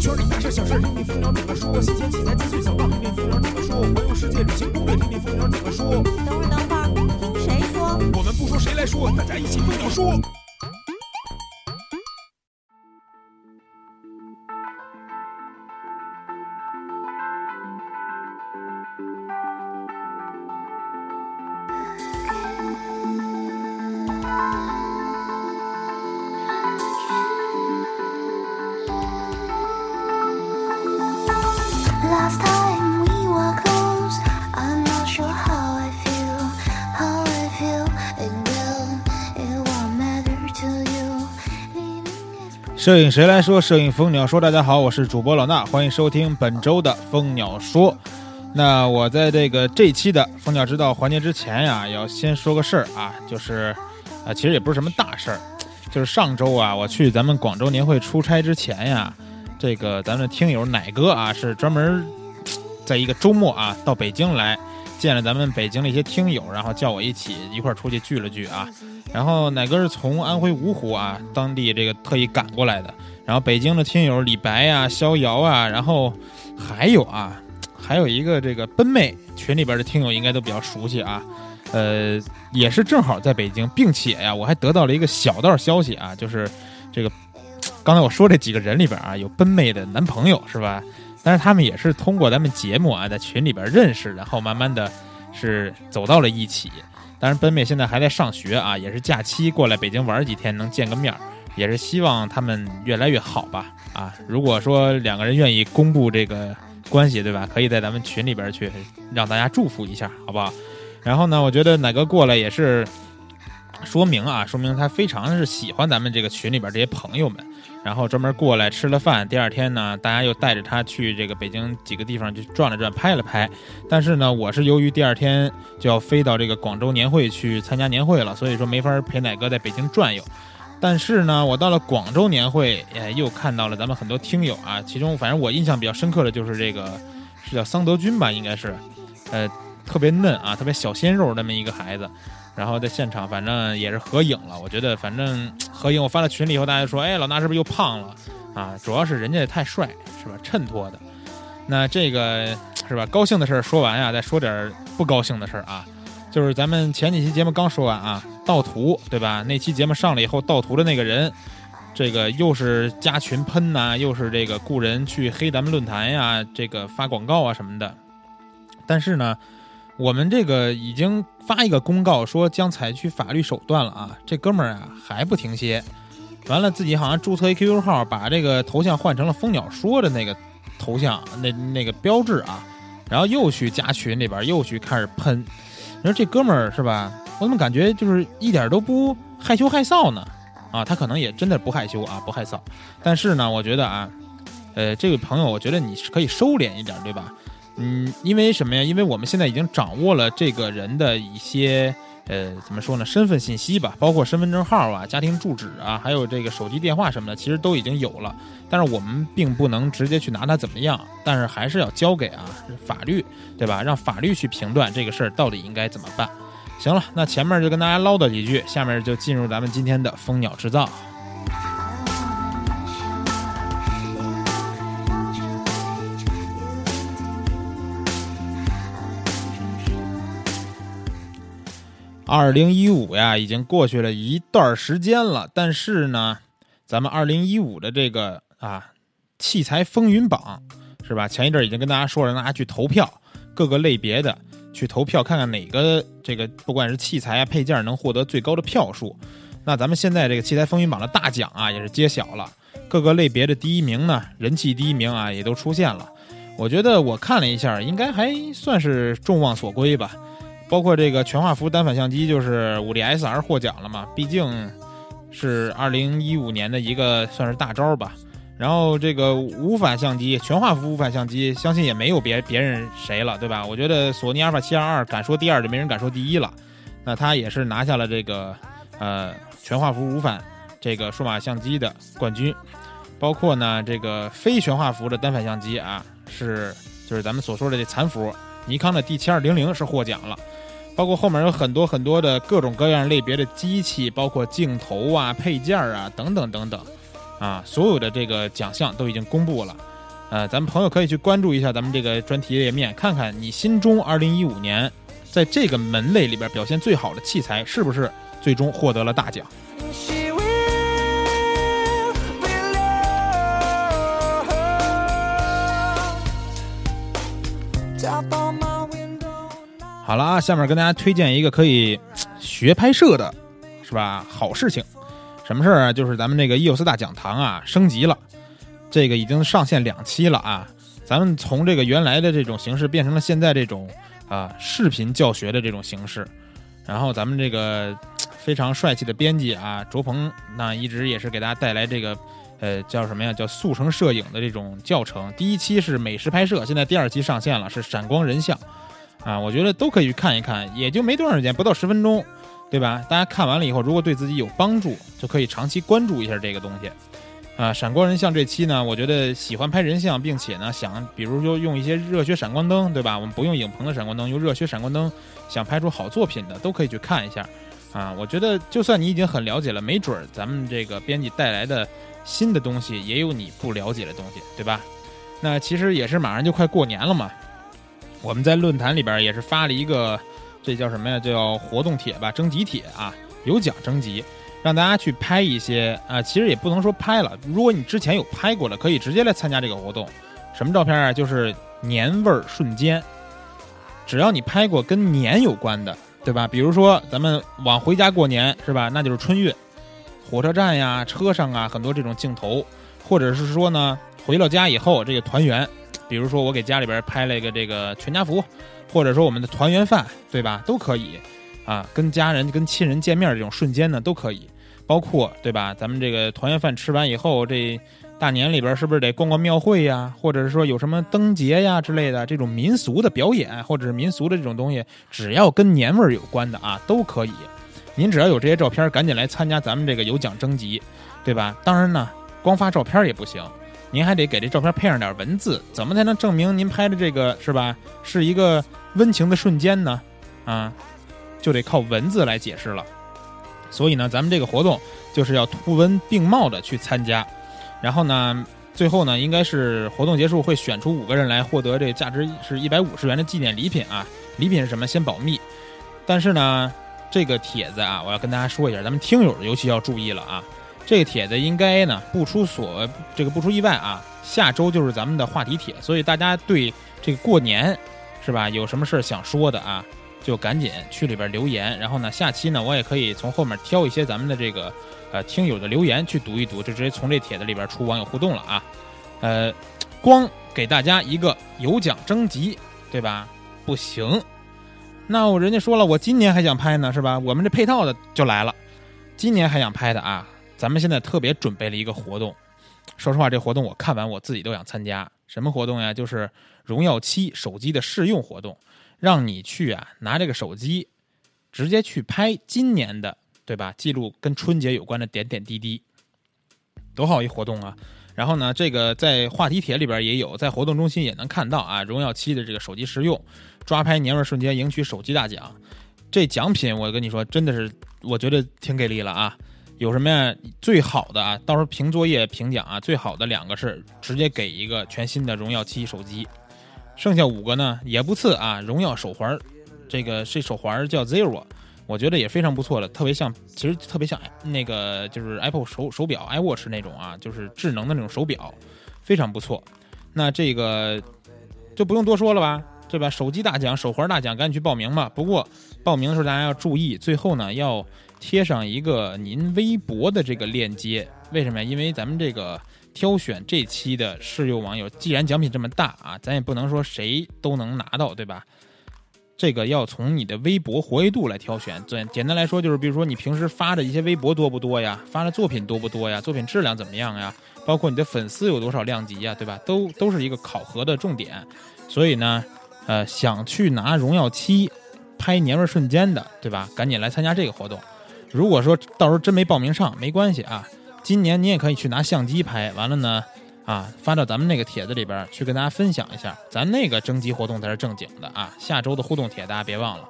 圈里大事小事，听听蜂鸟整本书，新鲜题材继续小杠，听听蜂鸟整本书，环游世界旅行攻略，听听蜂鸟整本书。等会儿，听谁说？我们不说谁来说？大家一起蜂鸟说。摄影谁来说？摄影蜂鸟说。大家好，我是主播老衲，欢迎收听本周的蜂鸟说。那我在这一期的蜂鸟知道环节之前呀，要先说个事儿啊，就是其实也不是什么大事儿，就是上周啊，我去咱们广州年会出差之前呀，咱们的听友奶哥啊，是专门在一个周末啊到北京来，见了咱们北京的一些听友，然后叫我一块儿出去聚了聚啊。然后奶哥是从安徽芜湖啊当地特意赶过来的。然后北京的听友李白啊、逍遥啊，然后还有一个奔妹群里边的听友应该都比较熟悉啊。也是正好在北京，并且呀，我还得到了一个小道消息啊，就是刚才我说这几个人里边啊，有奔妹的男朋友是吧？但是他们也是通过咱们节目啊，在群里边认识，然后慢慢的是走到了一起。当然，奔妹现在还在上学啊，也是假期过来北京玩几天，能见个面，也是希望他们越来越好吧。啊，如果说两个人愿意公布这个关系，对吧？可以在咱们群里边去让大家祝福一下，好不好？然后呢，我觉得奶哥过来也是说明他非常是喜欢咱们这个群里边这些朋友们。然后专门过来吃了饭，第二天呢，大家又带着他去北京几个地方去转了转、拍了拍。但是呢，我是由于第二天就要飞到广州年会去参加年会了，所以说没法陪奶哥在北京转悠。但是呢，我到了广州年会，又看到了咱们很多听友啊，其中反正我印象比较深刻的就是是叫桑德君吧，应该是，特别嫩啊，特别小鲜肉那么一个孩子。然后在现场反正也是合影了，我觉得反正合影我发到群里以后，大家说老衲是不是又胖了啊？主要是人家也太帅是吧，衬托的。那是吧，高兴的事儿说完呀，再说点不高兴的事儿啊。就是咱们前几期节目刚说完啊，盗图对吧？那期节目上了以后，盗图的那个人又是加群喷啊，又是雇人去黑咱们论坛呀，发广告啊什么的。但是呢，我们已经发一个公告说将采取法律手段了啊，这哥们儿啊还不停歇，完了自己好像注册一 QQ 号，把这个头像换成了蜂鸟说的那个头像那个标志啊，然后又去加群里边，又去开始喷。你说这哥们儿是吧？我怎么感觉就是一点都不害羞害臊呢？啊，他可能也真的不害羞啊，不害臊。但是呢，我觉得啊，这位朋友，我觉得你是可以收敛一点，对吧？因为什么呀？因为我们现在已经掌握了这个人的一些怎么说呢，身份信息吧，包括身份证号啊、家庭住址啊，还有手机电话什么的，其实都已经有了。但是我们并不能直接去拿它怎么样，但是还是要交给法律，对吧？让法律去评断这个事儿到底应该怎么办。行了，那前面就跟大家唠叨几句，下面就进入咱们今天的蜂鸟制造。2015呀，已经过去了一段时间了，但是呢，咱们2015的器材风云榜是吧？前一阵已经跟大家说了，让大家去投票，各个类别的去投票，看看哪个不管是器材啊、配件能获得最高的票数。那咱们现在器材风云榜的大奖啊，也是揭晓了，各个类别的第一名呢，人气第一名啊，也都出现了。我觉得我看了一下，应该还算是众望所归吧。包括全画幅单反相机就是 50DSR 获奖了嘛，毕竟是2015年的一个算是大招吧。然后无反相机，全画幅无反相机，相信也没有别人谁了，对吧？我觉得索尼 α722 敢说第二就没人敢说第一了。那他也是拿下了全画幅无反数码相机的冠军。包括呢非全画幅的单反相机啊，就是咱们所说的残幅，尼康的 D7200 是获奖了。包括后面有很多很多的各种各样类别的机器，包括镜头啊、配件啊等等等等啊，所有的奖项都已经公布了。咱们朋友可以去关注一下咱们这个专题页面，看看你心中2015年在这个门类里边表现最好的器材是不是最终获得了大奖。好了啊，下面跟大家推荐一个可以学拍摄的，是吧？好事情，什么事儿啊？就是咱们这个EOS大讲堂啊升级了，这个已经上线2期了啊。咱们从这个原来的这种形式变成了现在这种视频教学的这种形式。然后咱们这个非常帅气的编辑啊卓鹏，那一直也是给大家带来这个叫什么呀？叫速成摄影的这种教程。第1期是美食拍摄，现在第2期上线了，是闪光人像。啊，我觉得都可以看一看，也就没多长时间，不到10分钟，对吧？大家看完了以后，如果对自己有帮助，就可以长期关注一下这个东西。啊，闪光人像这期呢，我觉得喜欢拍人像，并且呢想，比如说用一些热靴闪光灯，对吧？我们不用影棚的闪光灯，用热靴闪光灯，想拍出好作品的，都可以去看一下。啊，我觉得就算你已经很了解了，没准咱们这个编辑带来的新的东西，也有你不了解的东西，对吧？那其实也是马上就快过年了嘛。我们在论坛里边也是发了一个，这叫什么呀？叫活动帖吧，征集帖啊，有奖征集，让大家去拍一些啊。其实也不能说拍了，如果你之前有拍过了，可以直接来参加这个活动。什么照片啊？就是年味儿瞬间，只要你拍过跟年有关的，对吧？比如说咱们往回家过年是吧？那就是春运，火车站呀、车上啊，很多这种镜头，或者是说呢，回到家以后这个团圆。比如说我给家里边拍了一个这个全家福，或者说我们的团圆饭，对吧？都可以啊，跟家人跟亲人见面这种瞬间呢都可以，包括对吧？咱们这个团圆饭吃完以后，这大年里边是不是得逛逛庙会呀，或者是说有什么灯节呀之类的这种民俗的表演，或者是民俗的这种东西，只要跟年味有关的啊都可以。您只要有这些照片，赶紧来参加咱们这个有奖征集，对吧？当然呢，光发照片也不行。您还得给这照片配上点文字，怎么才能证明您拍的这个是吧是一个温情的瞬间呢？啊，就得靠文字来解释了。所以呢，咱们这个活动就是要图文并茂的去参加。然后呢，最后呢，应该是活动结束会选出5个人来获得这价值是150元的纪念礼品啊。礼品是什么？先保密。但是呢，这个帖子啊，我要跟大家说一下，咱们听友尤其要注意了啊。这个帖子应该呢不出意外啊，下周就是咱们的话题帖，所以大家对这个过年是吧有什么事想说的啊，就赶紧去里边留言。然后呢，下期呢我也可以从后面挑一些咱们的这个听友的留言去读一读，就直接从这帖子里边出网友互动了啊。光给大家一个有奖征集，对吧？不行，那我人家说了，我今年还想拍呢，是吧？我们这配套的就来了，今年还想拍的啊。咱们现在特别准备了一个活动，说实话，这活动我看完我自己都想参加。什么活动呀？就是荣耀7手机的试用活动，让你去啊拿这个手机，直接去拍今年的，对吧？记录跟春节有关的点点滴滴，多好一活动啊！然后呢，这个在话题帖里边也有，在活动中心也能看到啊。荣耀7的这个手机试用，抓拍年味瞬间，赢取手机大奖。这奖品我跟你说，真的是我觉得挺给力了啊！有什么呀？最好的啊，到时候评作业评奖啊，最好的2个是直接给一个全新的荣耀7手机，剩下5个呢也不次啊。荣耀手环，这手环叫 Zero， 我觉得也非常不错的，特别像，其实特别像那个就是 Apple 手表 iWatch 那种啊，就是智能的那种手表，非常不错。那这个就不用多说了吧，对吧？手机大奖、手环大奖，赶紧去报名吧。不过报名的时候大家要注意，最后呢要贴上一个您微博的这个链接。为什么呀？因为咱们这个挑选这期的试用网友，既然奖品这么大啊，咱也不能说谁都能拿到，对吧？这个要从你的微博活跃度来挑选。简单来说就是，比如说你平时发的一些微博多不多呀，发的作品多不多呀，作品质量怎么样呀，包括你的粉丝有多少量级呀，对吧？都是一个考核的重点。所以呢，想去拿荣耀7拍年味瞬间的，对吧？赶紧来参加这个活动。如果说到时候真没报名上，没关系啊，今年你也可以去拿相机拍，完了呢，啊，发到咱们那个帖子里边去跟大家分享一下，咱那个征集活动才是正经的啊。下周的互动帖大家别忘了。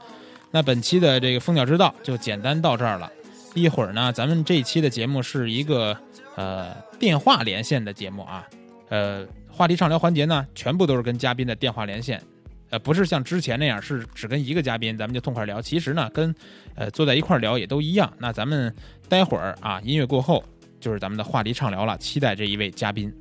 那本期的这个蜂鸟之道就简单到这儿了。一会儿呢，咱们这一期的节目是一个电话连线的节目啊，话题畅聊环节呢，全部都是跟嘉宾的电话连线，不是像之前那样是只跟一个嘉宾咱们就痛快聊，其实呢跟坐在一块聊也都一样。那咱们待会儿啊，音乐过后就是咱们的话题畅聊了，期待这一位嘉宾。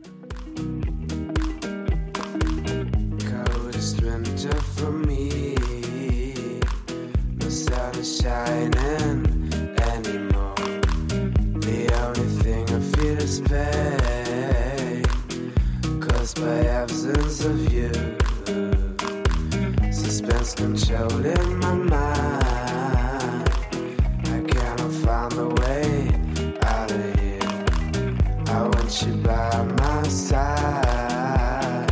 By absence of you, suspense controlling my mind, I cannot find a way out of here. I want you by my side,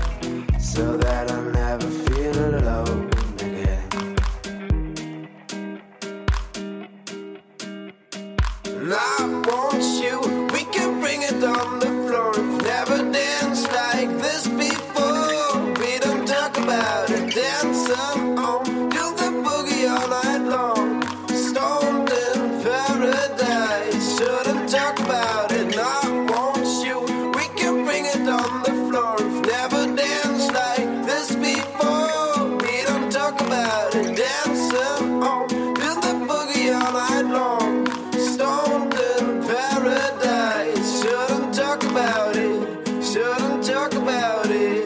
so that I never feel alone again. And I want you, we can bring it on the floor, I've never danced like this before, we don't talk about it, dance some on, do the boogie all night long, stoned in paradise, shouldn't talk about it, I want you, we can bring it on the floor, I've never danced like this before, we don't talk about it, dance some on, do the boogie all night long, stoned in paradise, shouldn't talk about it, shouldn't talk about it.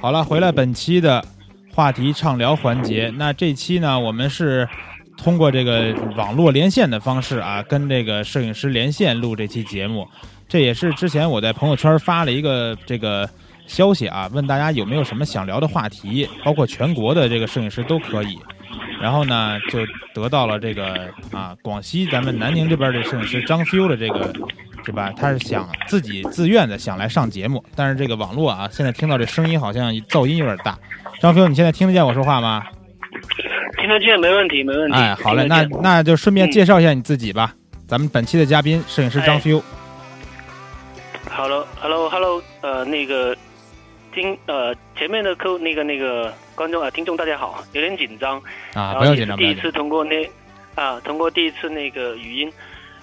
好了，回来本期的话题畅聊环节。那这期呢，我们是通过这个网络连线的方式啊，跟这个摄影师连线录这期节目。这也是之前我在朋友圈发了一个这个消息啊，问大家有没有什么想聊的话题，包括全国的这个摄影师都可以。然后呢，就得到了这个啊，广西咱们南宁这边的摄影师张菲的这个，对吧？他是想自己自愿的想来上节目，但是这个网络啊，现在听到这声音好像噪音有点大。张菲，你现在听得见我说话吗？听得见，没问题，没问题。哎，好嘞，那就顺便介绍一下你自己吧。咱们本期的嘉宾，摄影师张菲。Hello， 那个前面的那个观众啊，听众大家好，有点紧张啊，不要紧张。第一次通过第一次那个语音，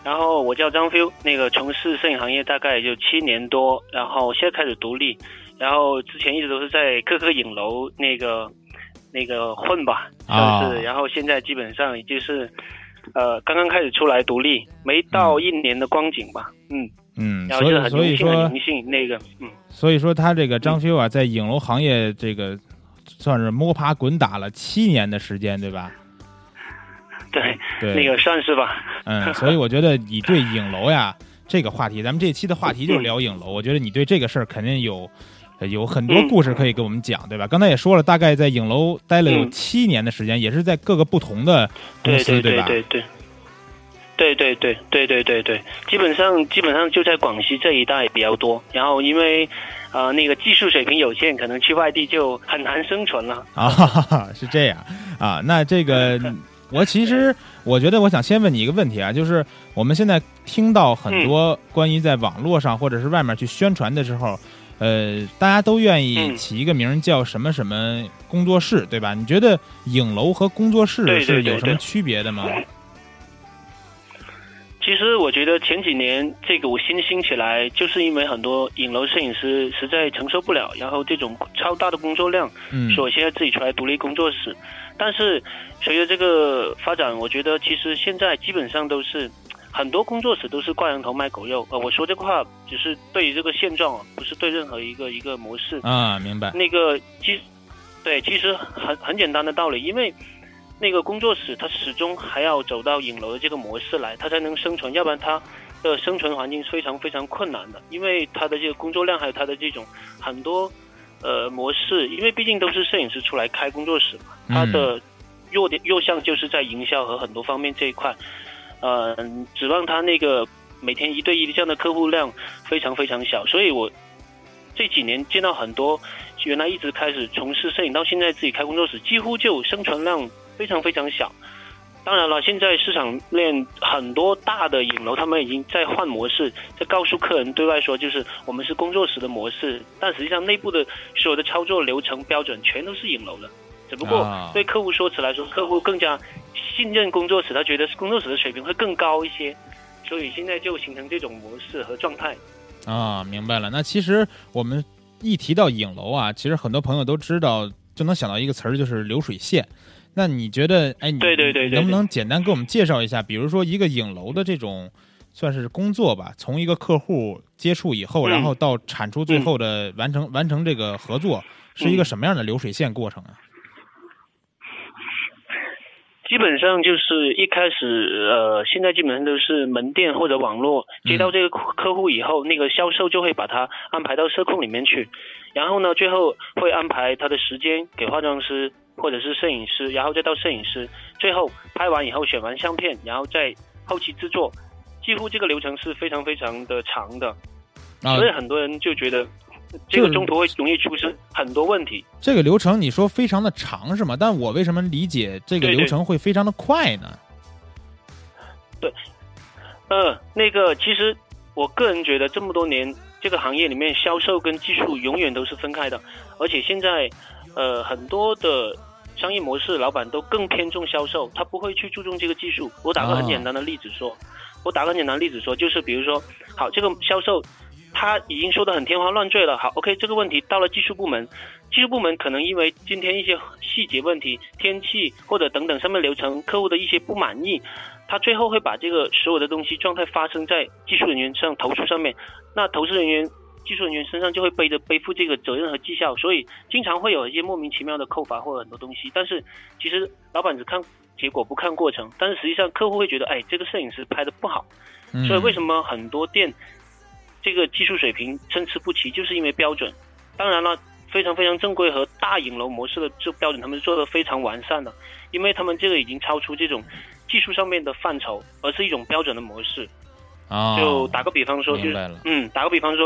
然后我叫张菲，那个从事摄影行业大概就7年多，然后现在开始独立，然后之前一直都是在QQ影楼那个混吧，算是，然后现在基本上已经是刚刚开始出来独立，没到1年的光景吧，嗯，所以说他这个张菲啊，在影楼行业这个算是摸爬滚打了7年的时间，对吧？对，那个算是吧。所以我觉得你对影楼呀这个话题，咱们这期的话题就是聊影楼，我觉得你对这个事儿肯定有很多故事可以给我们讲，对吧？刚才也说了，大概在影楼待了有7年的时间，也是在各个不同的公司，对吧？对，基本上就在广西这一带比较多。然后因为那个技术水平有限，可能去外地就很难生存了啊。是这样啊，那这个我觉得我想先问你一个问题啊，就是我们现在听到很多关于在网络上或者是外面去宣传的时候，大家都愿意起一个名叫什么什么工作室，对吧？你觉得影楼和工作室是有什么区别的吗？对，其实我觉得前几年这个我兴起来，就是因为很多影楼摄影师实在承受不了，然后这种超大的工作量，所以现在自己出来独立工作室。但是随着这个发展，我觉得其实现在基本上都是很多工作室都是挂羊头卖狗肉。我说这话只是对于这个现状，不是对任何一个模式啊。明白。那个其实很简单的道理，因为那个工作室它始终还要走到影楼的这个模式来，它才能生存，要不然它的生存环境是非常非常困难的，因为它的这个工作量还有它的这种很多模式，因为毕竟都是摄影师出来开工作室嘛，它的弱项就是在营销和很多方面这一块，指望它那个每天1对1这样的客户量非常非常小，所以我这几年见到很多原来一直开始从事摄影到现在自己开工作室，几乎就生存量非常非常小，当然了，现在市场面很多大的影楼他们已经在换模式，在告诉客人对外说就是我们是工作室的模式，但实际上内部的所有的操作流程标准全都是影楼的，只不过对客户说起来说，客户更加信任工作室，他觉得工作室的水平会更高一些，所以现在就形成这种模式和状态。啊，明白了。那其实我们一提到影楼啊，其实很多朋友都知道，就能想到一个词儿，就是流水线。那你觉得，哎，你能不能简单给我们介绍一下，比如说一个影楼的这种算是工作吧，从一个客户接触以后，然后到产出最后的完成这个合作，是一个什么样的流水线过程啊？基本上就是一开始，现在基本上都是门店或者网络接到这个客户以后，那个销售就会把它安排到社控里面去，然后呢，最后会安排他的时间给化妆师或者是摄影师，然后再到摄影师，最后拍完以后选完相片，然后再后期制作，几乎这个流程是非常非常的长的，所以很多人就觉得这个中途会容易出现很多问题。这个流程你说非常的长是吗？但我为什么理解这个流程会非常的快呢？对，那个其实我个人觉得这么多年这个行业里面，销售跟技术永远都是分开的，而且现在很多的商业模式老板都更偏重销售，他不会去注重这个技术。我打个很简单的例子说，就是比如说，好，这个销售他已经说得很天花乱坠了，好 OK， 这个问题到了技术部门，技术部门可能因为今天一些细节问题，天气或者等等上面流程客户的一些不满意，他最后会把这个所有的东西状态发生在技术人员上，投诉上面，那投诉人员技术人员身上就会背负这个责任和绩效，所以经常会有一些莫名其妙的扣罚或者很多东西。但是其实老板只看结果不看过程，但是实际上客户会觉得，哎，这个摄影师拍得不好，所以为什么很多店这个技术水平参差不齐，就是因为标准。当然了，非常非常正规和大影楼模式的这标准他们做得非常完善的，因为他们这个已经超出这种技术上面的范畴，而是一种标准的模式。就打个比方说，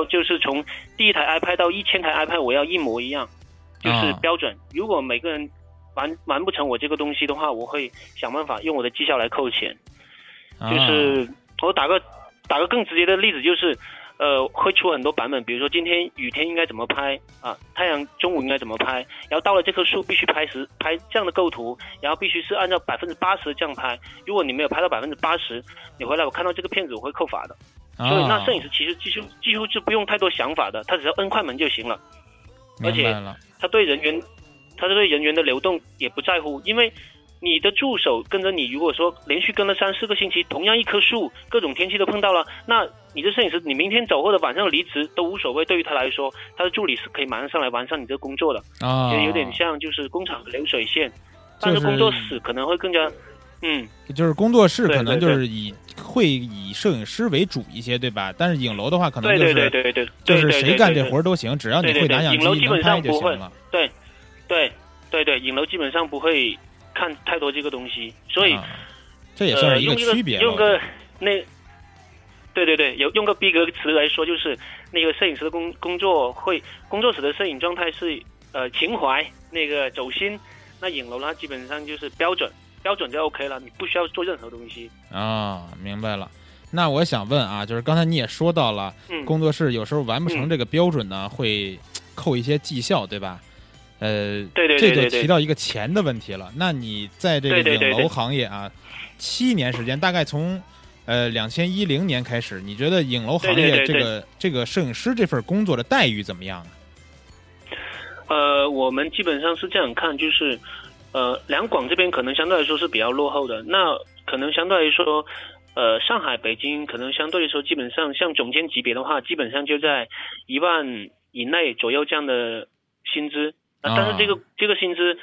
就是从第一台 iPad 到1000台 iPad 我要一模一样，就是标准。如果每个人完不成我这个东西的话，我会想办法用我的绩效来扣钱。就是我打个更直接的例子，就是会出很多版本，比如说今天雨天应该怎么拍啊，太阳中午应该怎么拍，然后到了这棵树必须拍这样的构图，然后必须是按照80%的这样拍，如果你没有拍到80%，你回来我看到这个片子我会扣罚的。所以那摄影师其实几乎是不用太多想法的，他只要摁快门就行了，而且他对人员的流动也不在乎，因为你的助手跟着你，如果说连续跟了3-4个星期，同样一棵树，各种天气都碰到了，那你的摄影师你明天走或者晚上离职都无所谓，对于他来说，他的助理是可以马上上来完善你这个工作的。也有点像就是工厂的流水线，但是工作室可能会更加就是工作室可能就是以摄影师为主一些，对吧？但是影楼的话可能就是谁干这活都行，只要你会拿相机能拍就行了。对，影楼基本上不会看太多这个东西，所以这也算是一个区别。用个逼格词来说，就是那个摄影师的工作会工作室的摄影状态是情怀那个走心，那影楼它基本上就是标准就 OK 了，你不需要做任何东西。明白了。那我想问啊，就是刚才你也说到了，工作室有时候完不成这个标准呢，会扣一些绩效，对吧？这就提到一个钱的问题了。那你在这个影楼行业啊，7年时间，大概从2010年开始，你觉得影楼行业这个摄影师这份工作的待遇怎么样啊？我们基本上是这样看，就是两广这边可能相对来说是比较落后的，那可能相对来说上海、北京可能相对来说基本上像总监级别的话，基本上就在1万以内左右这样的薪资。但是这个薪资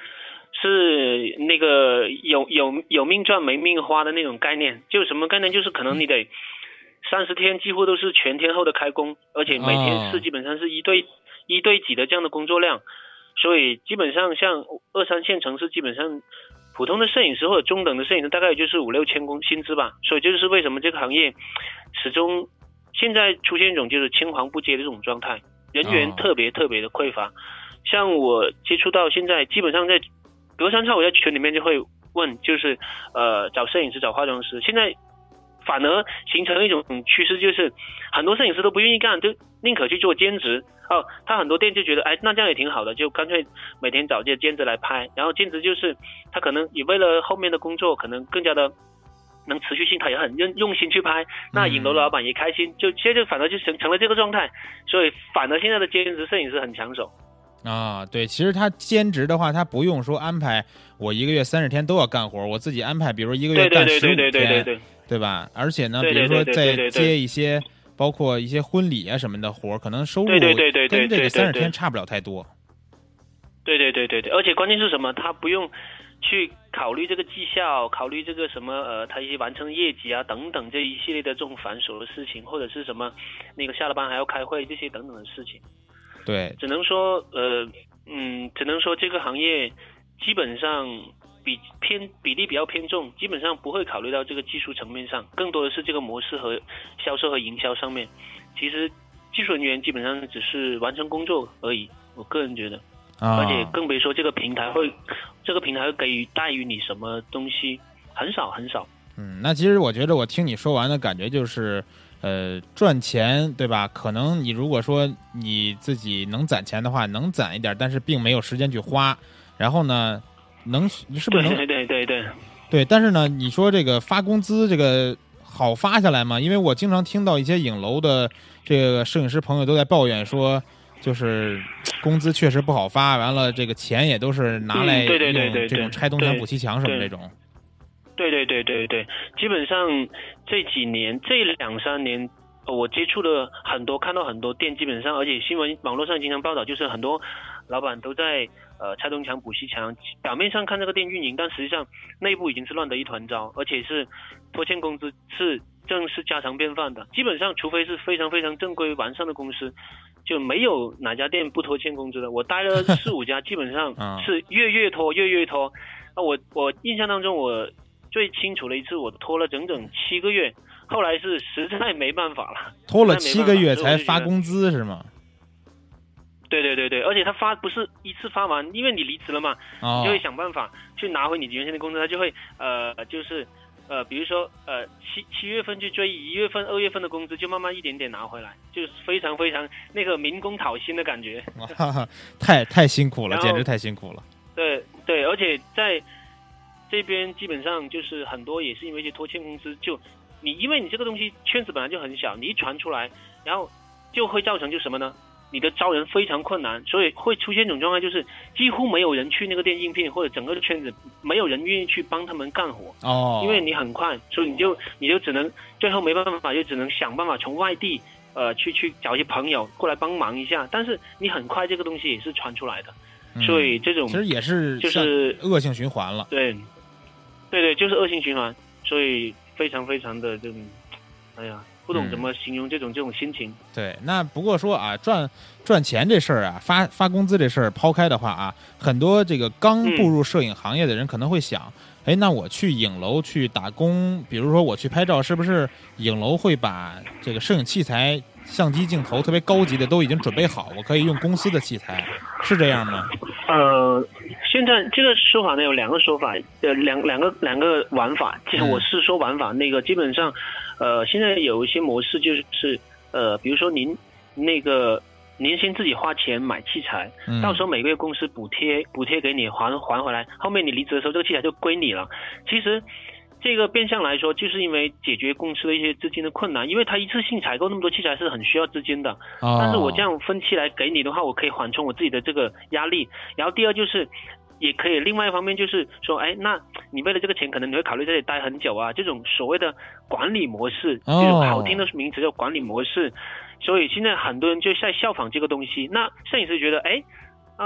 是那个有命赚没命花的那种概念，就是什么概念？就是可能你得30天几乎都是全天候的开工，而且每天基本上是一对几的这样的工作量，所以基本上像2-3线城市，基本上普通的摄影师或者中等的摄影师大概也就是5-6千薪资吧。所以就是为什么这个行业始终现在出现一种就是青黄不接的这种状态，人员特别特别的匮乏。像我接触到现在，基本上在隔3差我在群里面就会问，就是找摄影师、找化妆师，现在反而形成一种趋势，就是很多摄影师都不愿意干，就宁可去做兼职。哦，他很多店就觉得，哎，那这样也挺好的，就干脆每天找这些兼职来拍。然后兼职就是他可能也为了后面的工作，可能更加的能持续性，他也很用心去拍。那影楼的老板也开心，就现在就反而就成了这个状态，所以反而现在的兼职摄影师很抢手。啊，对，其实他兼职的话，他不用说安排我一个月30天都要干活，我自己安排，比如一个月干15天，对吧？而且呢，比如说再接一些包括一些婚礼啊什么的活，可能收入跟这个30天差不了太多。对，而且关键是什么？他不用去考虑这个绩效，考虑这个什么他一些完成业绩啊等等这一系列的这种繁琐的事情，或者是什么那个下了班还要开会这些等等的事情。对，只能说这个行业基本上比例比较偏重，基本上不会考虑到这个技术层面上，更多的是这个模式和销售和营销上面。其实技术人员基本上只是完成工作而已，我个人觉得。啊，而且更别说这个平台会给予带予你什么东西，很少很少。那其实我觉得我听你说完的感觉就是。赚钱对吧？可能你如果说你自己能攒钱的话，能攒一点，但是并没有时间去花。然后呢，是不是能对？但是呢，你说这个发工资这个好发下来吗？因为我经常听到一些影楼的这个摄影师朋友都在抱怨说，就是工资确实不好发，完了这个钱也都是拿来用这种拆东墙补西墙什么这种。对，基本上这几年这2-3年，我接触了很多，看到很多店，基本上而且新闻网络上经常报道，就是很多老板都在拆东墙补西墙，表面上看这个店运营，但实际上内部已经是乱得一团糟，而且是拖欠工资是正是家常便饭的。基本上除非是非常非常正规完善的公司，就没有哪家店不拖欠工资的。我待了4-5家，基本上是月拖。我印象当中我最清楚的一次，我拖了整整7个月，后来是实在没办法了，拖了7个月才发工资是吗？对，而且他发不是一次发完，因为你离职了嘛，你就会想办法去拿回你原先的工资，他就会比如说7月份去追1月份、2月份的工资，就慢慢一点点拿回来，就是非常非常那个民工讨薪的感觉，太辛苦了，简直太辛苦了。对，而且在这边基本上就是很多也是因为去拖欠工资，就因为你这个东西圈子本来就很小，你一传出来，然后就会造成就什么呢？你的招人非常困难，所以会出现一种状态，就是几乎没有人去那个店应聘，或者整个圈子没有人愿意去帮他们干活。因为你很快，所以你就只能最后没办法，就只能想办法从外地去找一些朋友过来帮忙一下，但是你很快这个东西也是传出来的，所以这种其实也是就是恶性循环了。对，就是恶性循环，所以非常非常的这种，不懂怎么形容这种心情。对，那不过说啊，赚钱这事儿啊，发工资这事儿抛开的话啊，很多这个刚步入摄影行业的人可能会想，那我去影楼去打工，比如说我去拍照，是不是影楼会把这个摄影器材、相机、镜头特别高级的都已经准备好，我可以用公司的器材，是这样吗？现在这个说法呢有两个说法，两个玩法。其实我是说玩法，那个基本上，现在有一些模式就是，比如说您先自己花钱买器材，到时候每个月公司补贴给你还回来，后面你离职的时候这个器材就归你了。其实。这个变相来说，就是因为解决公司的一些资金的困难，因为他一次性采购那么多器材是很需要资金的。但是我这样分期来给你的话，我可以缓冲我自己的这个压力。然后第二就是，也可以另外一方面就是说，那你为了这个钱，可能你会考虑在这里待很久啊，这种所谓的管理模式，这种好听的名词叫管理模式。所以现在很多人就在效仿这个东西。那摄影师觉得，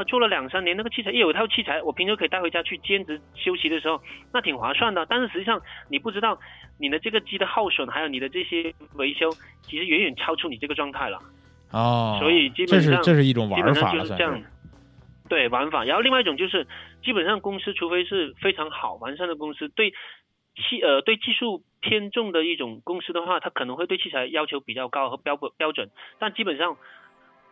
做了2-3年那个器材，有一套器材我平时可以带回家去兼职休息的时候，那挺划算的。但是实际上你不知道你的这个机的耗损，还有你的这些维修，其实远远超出你这个状态了。所以基本上这是一种玩法了，就是这样。对，玩法。然后另外一种就是，基本上公司除非是非常好完善的公司，对技术偏重的一种公司的话，它可能会对器材要求比较高和标准，但基本上。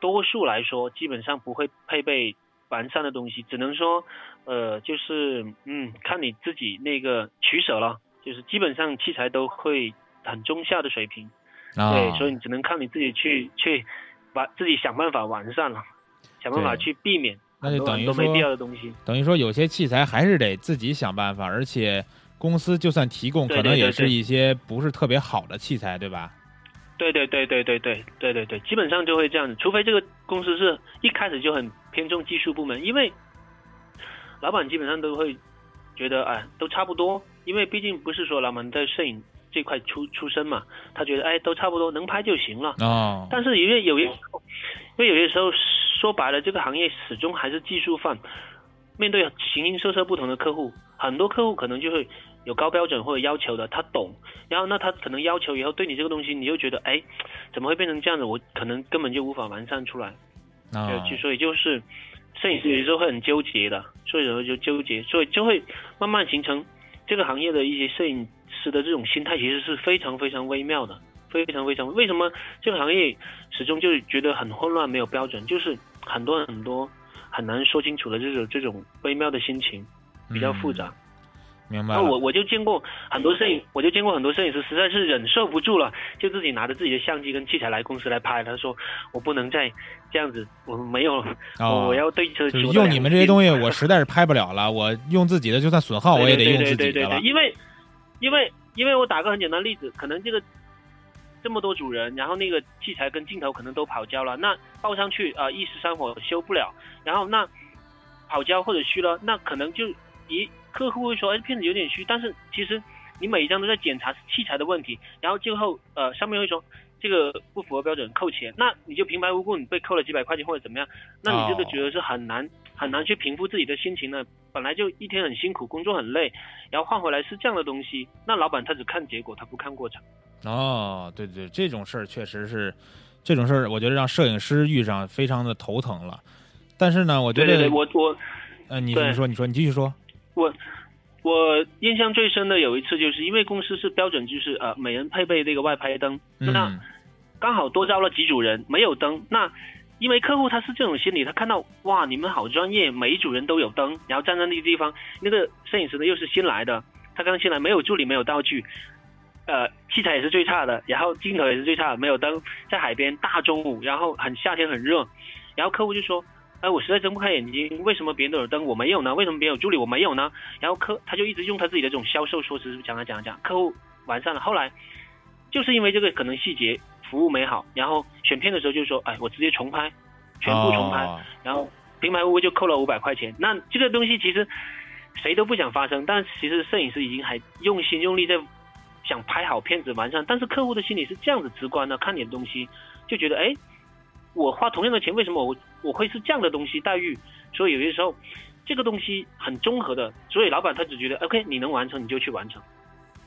多数来说，基本上不会配备完善的东西，只能说就是看你自己那个取舍了，就是基本上器材都会很中下的水平，对，所以你只能看你自己去把自己想办法完善了，想办法去避免那就等于说都没必要的东西。等于说有些器材还是得自己想办法，而且公司就算提供，可能也是一些不是特别好的器材，对吧？对，基本上就会这样子，除非这个公司是一开始就很偏重技术部门，因为老板基本上都会觉得哎都差不多，因为毕竟不是说老板在摄影这块出身嘛，他觉得哎都差不多能拍就行了。但是因为有些时候说白了，这个行业始终还是技术范，面对形形色色不同的客户，很多客户可能就会有高标准或者要求的，他懂，然后那他可能要求以后对你这个东西，你就觉得哎怎么会变成这样子，我可能根本就无法完善出来。所以就是摄影师有时候会很纠结的，所以就会慢慢形成这个行业的一些摄影师的这种心态，其实是非常非常微妙的，非常为什么这个行业始终就是觉得很混乱，没有标准，就是很多很难说清楚的这种微妙的心情，比较复杂。明白了。我就见过很多摄影师实在是忍受不住了，就自己拿着自己的相机跟器材来公司来拍，他说我不能再这样子，我没有我要对车就是用你们这些东西我实在是拍不了了，我用自己的就算损耗我也得用自己的了。对，因为我打个很简单的例子，可能这么多主人，然后那个器材跟镜头可能都跑焦了，那报上去一时三会修不了，然后那跑焦或者虚了，那可能就客户会说哎片子有点虚，但是其实你每一张都在检查器材的问题，然后最后上面会说这个不符合标准扣钱，那你就平白无故你被扣了几百块钱或者怎么样，那你这个觉得是很难去平复自己的心情呢，本来就一天很辛苦工作很累，然后换回来是这样的东西，那老板他只看结果他不看过程。对，这种事儿确实是，这种事儿我觉得让摄影师遇上非常的头疼了。但是呢，我觉得你继续说。我印象最深的有一次，就是因为公司是标准就是每人配备这个外拍灯，那刚好多招了几组人没有灯，那因为客户他是这种心理，他看到哇你们好专业，每一组人都有灯，然后站在那个地方，那个摄影师呢又是新来的，他刚新来没有助理没有道具，器材也是最差的，然后镜头也是最差的，没有灯，在海边大中午，然后夏天很热，然后客户就说哎，我实在睁不开眼睛，为什么别人都有灯我没有呢？为什么别人有助理我没有呢？然后他就一直用他自己的这种销售说辞讲，客户完善了。后来就是因为这个可能细节服务没好，然后选片的时候就说哎，我直接重拍，全部重拍，然后平白无故就扣了500块钱。那这个东西其实谁都不想发生，但其实摄影师已经还用心用力在想拍好片子完善，但是客户的心里是这样子直观的，看你的东西就觉得哎，我花同样的钱为什么我会是这样的东西待遇，所以有些时候这个东西很综合的，所以老板他只觉得 OK 你能完成你就去完成，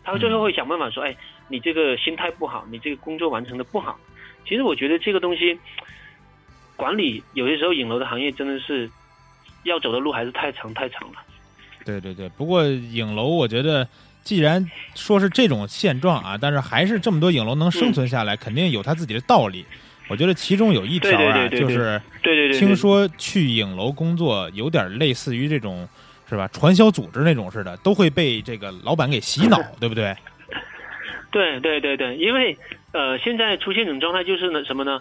他最后会想办法说哎，你这个心态不好，你这个工作完成的不好。其实我觉得这个东西管理有些时候影楼的行业真的是要走的路还是太长了。对，不过影楼我觉得既然说是这种现状啊，但是还是这么多影楼能生存下来，肯定有他自己的道理。我觉得其中有一条啊，就是听说去影楼工作有点类似于这种是吧，传销组织那种似的，都会被这个老板给洗脑，对不对？对，因为现在出现一种状态就是呢什么呢？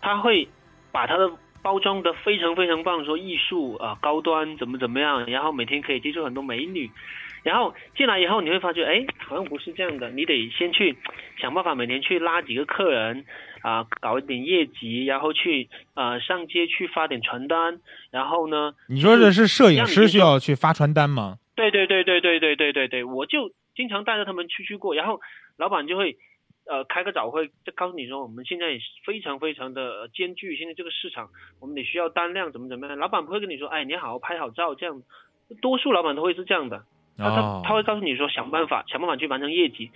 他会把他的包装的非常非常棒，说艺术啊、高端怎么样，然后每天可以接触很多美女。然后进来以后你会发觉哎，好像不是这样的，你得先去想办法每天去拉几个客人啊、搞一点业绩，然后去上街去发点传单，然后呢你说这是摄影师需要去发传单吗？对，我就经常带着他们去过，然后老板就会开个早会，就告诉你说我们现在也非常的艰巨，现在这个市场我们得需要单量怎么样，老板不会跟你说哎你好好拍好照这样，多数老板都会是这样的，他会告诉你说想办法去完成业绩。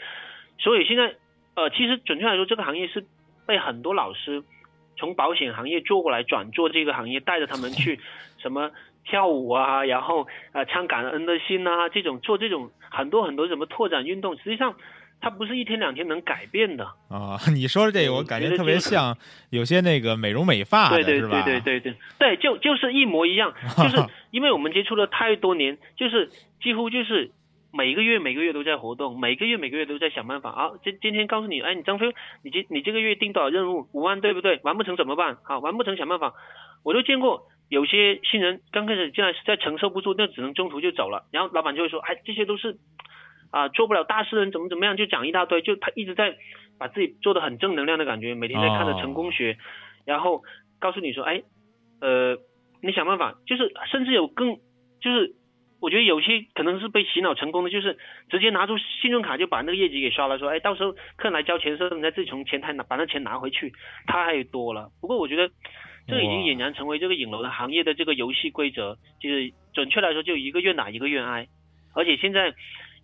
所以现在其实准确来说这个行业是被很多老师从保险行业做过来转做这个行业，带着他们去什么跳舞啊，然后唱感恩的心啊，这种做这种很多什么拓展运动，实际上它不是一天两天能改变的啊、哦！你说的这个，我感觉特别像有些那个美容美发的，是吧？对对对对对对，就是一模一样，就是因为我们接触了太多年，就是几乎就是每个月都在活动，每个月都在想办法啊！今天告诉你，哎，你张飞，你这个月定多少任务？5万，对不对？完不成怎么办？啊，完不成想办法。我都见过有些新人刚开始进来实在承受不住，那只能中途就走了，然后老板就会说，哎，这些都是。啊，做不了大事人怎么样，就讲一大堆，就他一直在把自己做得很正能量的感觉，每天在看着成功学，然后告诉你说，哎，你想办法，就是甚至有更，就是我觉得有些可能是被洗脑成功的，就是直接拿出信用卡就把那个业绩给刷了，说，哎，到时候客人来交钱的时候，你再自己从前台把那钱拿回去，太多了。不过我觉得这个已经俨然成为这个影楼的行业的这个游戏规则，就是准确来说就一个愿打一个愿挨，而且现在。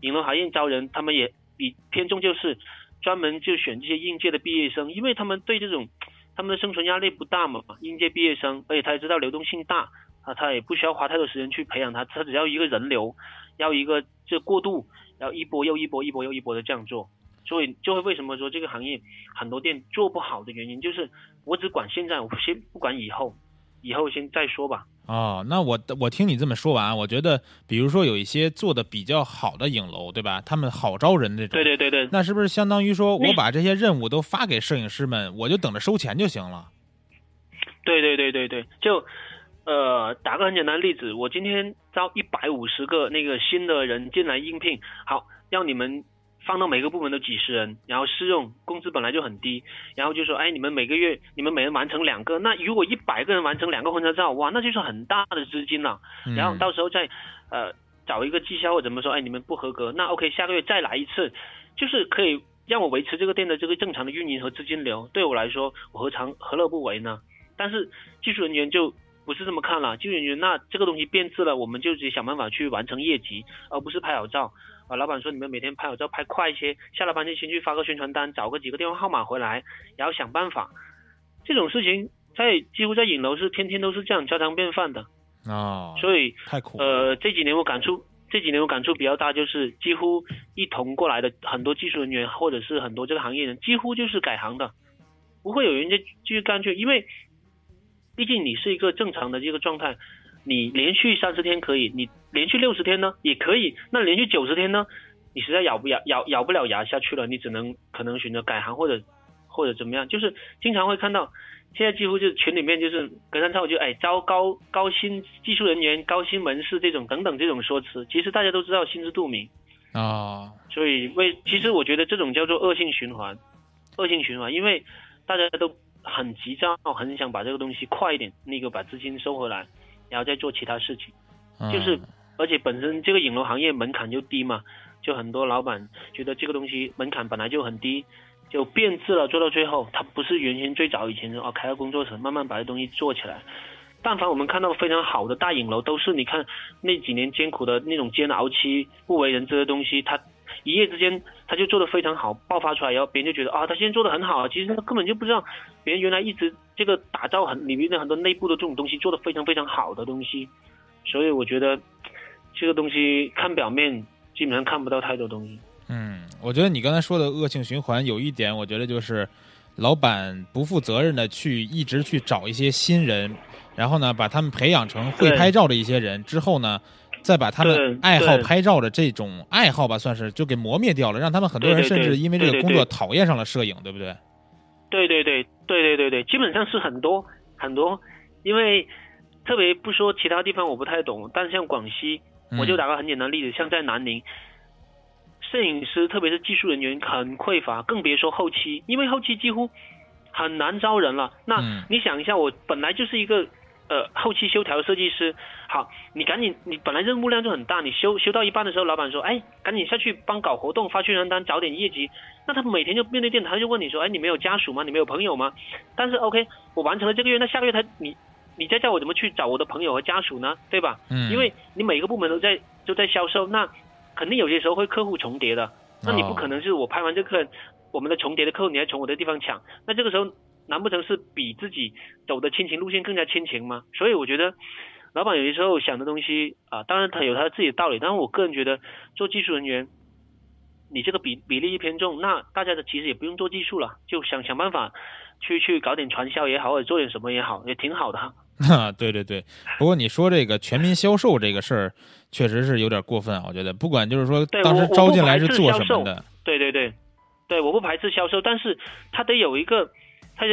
影楼行业招人，他们也比偏重就是专门就选这些应届的毕业生，因为他们对这种他们的生存压力不大嘛，应届毕业生，而且他也知道流动性大啊，他也不需要花太多时间去培养他，他只要一个人流，要一个这过渡，然后一波又一波的这样做，所以就会为什么说这个行业很多店做不好的原因，就是我只管现在，我先不管以后先再说吧。哦，那我听你这么说完，我觉得比如说有一些做的比较好的影楼，对吧？他们好招人这种。对对对对。那是不是相当于说我把这些任务都发给摄影师们，我就等着收钱就行了？对对对对对，就打个很简单的例子，我今天招150个那个新的人进来应聘，好，让你们。放到每个部门都几十人，然后试用，工资本来就很低，然后就说，哎，你们每人完成2个，那如果100个人完成2个婚纱照，哇，那就是很大的资金了。然后到时候再找一个绩效或怎么说，哎，你们不合格，那 OK， 下个月再来一次，就是可以让我维持这个店的这个正常的运营和资金流。对我来说，我何乐不为呢？但是技术人员就不是这么看了，技术人员那这个东西变质了，我们就得想办法去完成业绩，而不是拍好照。啊，老板说你们每天拍好照拍快一些，下了班就先去发个宣传单，找个几个电话号码回来，然后想办法。这种事情几乎在影楼是天天都是这样家常便饭的啊、哦，所以太苦了。这几年我感触比较大，就是几乎一同过来的很多技术人员或者是很多这个行业人，几乎就是改行的，不会有人家继续干去，因为毕竟你是一个正常的这个状态。你连续30天可以，你连续60天呢也可以，那连续90天呢，你实在咬不了牙下去了，你只能可能选择改行或者怎么样，就是经常会看到，现在几乎就群里面就是隔三差五就哎招高薪技术人员、高薪门市这种等等这种说辞，其实大家都知道心知肚明啊，所以其实我觉得这种叫做恶性循环，因为大家都很急躁，很想把这个东西快一点那个把资金收回来。然后再做其他事情，就是而且本身这个影楼行业门槛就低嘛，就很多老板觉得这个东西门槛本来就很低，就变质了，做到最后它不是原先最早以前说开个工作室慢慢把这东西做起来。但凡我们看到非常好的大影楼，都是你看那几年艰苦的那种煎熬期不为人知的东西，它一夜之间他就做得非常好，爆发出来，然后别人就觉得啊，他现在做得很好，其实他根本就不知道别人原来一直这个打造里面的很多内部的这种东西做得非常非常好的东西，所以我觉得这个东西看表面基本上看不到太多东西。嗯，我觉得你刚才说的恶性循环有一点，我觉得就是老板不负责任的一直去找一些新人，然后呢把他们培养成会拍照的一些人之后呢。再把他们爱好拍照的这种爱好吧，算是就给磨灭掉了，让他们很多人甚至因为这个工作讨厌上了摄影，对不对？对对对对对对对，基本上是很多很多，因为特别不说其他地方我不太懂，但是像广西，我就打个很简单的例子，像在南宁，摄影师特别是技术人员很匮乏，更别说后期，因为后期几乎很难招人了。那你想一下，我本来就是一个。后期修条设计师，好，你赶紧，你本来任务量就很大，你修到一半的时候，老板说，哎，赶紧下去帮搞活动，发宣传单，找点业绩。那他每天就面对电台，就问你说，哎，你没有家属吗？你没有朋友吗？但是 OK， 我完成了这个月，那下个月你再叫我怎么去找我的朋友和家属呢？对吧？嗯，因为你每个部门都在销售，那肯定有些时候会客户重叠的，那你不可能是我拍完这客人，我们的重叠的客户，你还从我的地方抢，那这个时候。难不成是比自己走的亲情路线更加亲情吗？所以我觉得老板有些时候想的东西啊，当然他有他自己的道理，但是我个人觉得做技术人员你这个比例一偏重，那大家的其实也不用做技术了，就想想办法去搞点传销也好，或者做点什么也好，也挺好的。对对对，不过你说这个全民销售这个事儿，确实是有点过分啊，我觉得。不管就是说当时招进来是做什么的，对对对，对，我不排斥销售，但是它得有个度，它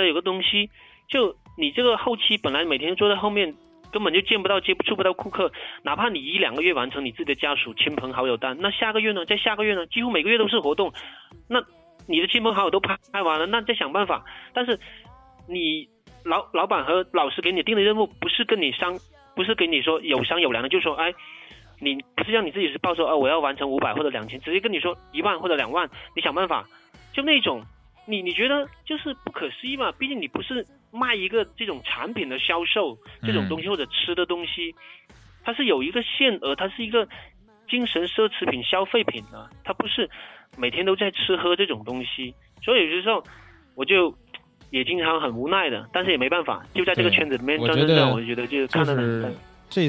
得有个东西。就你这个后期本来每天坐在后面，根本就见不到、接触不到顾客，哪怕你一两个月完成你自己的家属、亲朋好友单，那下个月呢？在下个月呢？几乎每个月都是活动，那你的亲朋好友都拍完了，那再想办法。但是你老板和老师给你定的任务不是跟你说有商有量的，就说哎，你不是让你自己是报说我要完成500或者2000，直接跟你说1万或者2万，你想办法，就那种。你觉得就是不可思议嘛？毕竟你不是卖一个这种产品的销售这种东西或者吃的东西，它是有一个限额，它是一个精神奢侈品、消费品啊，它不是每天都在吃喝这种东西。所以有时候我就也经常很无奈的，但是也没办法，就在这个圈子里面转转转，我觉得就是看得很。这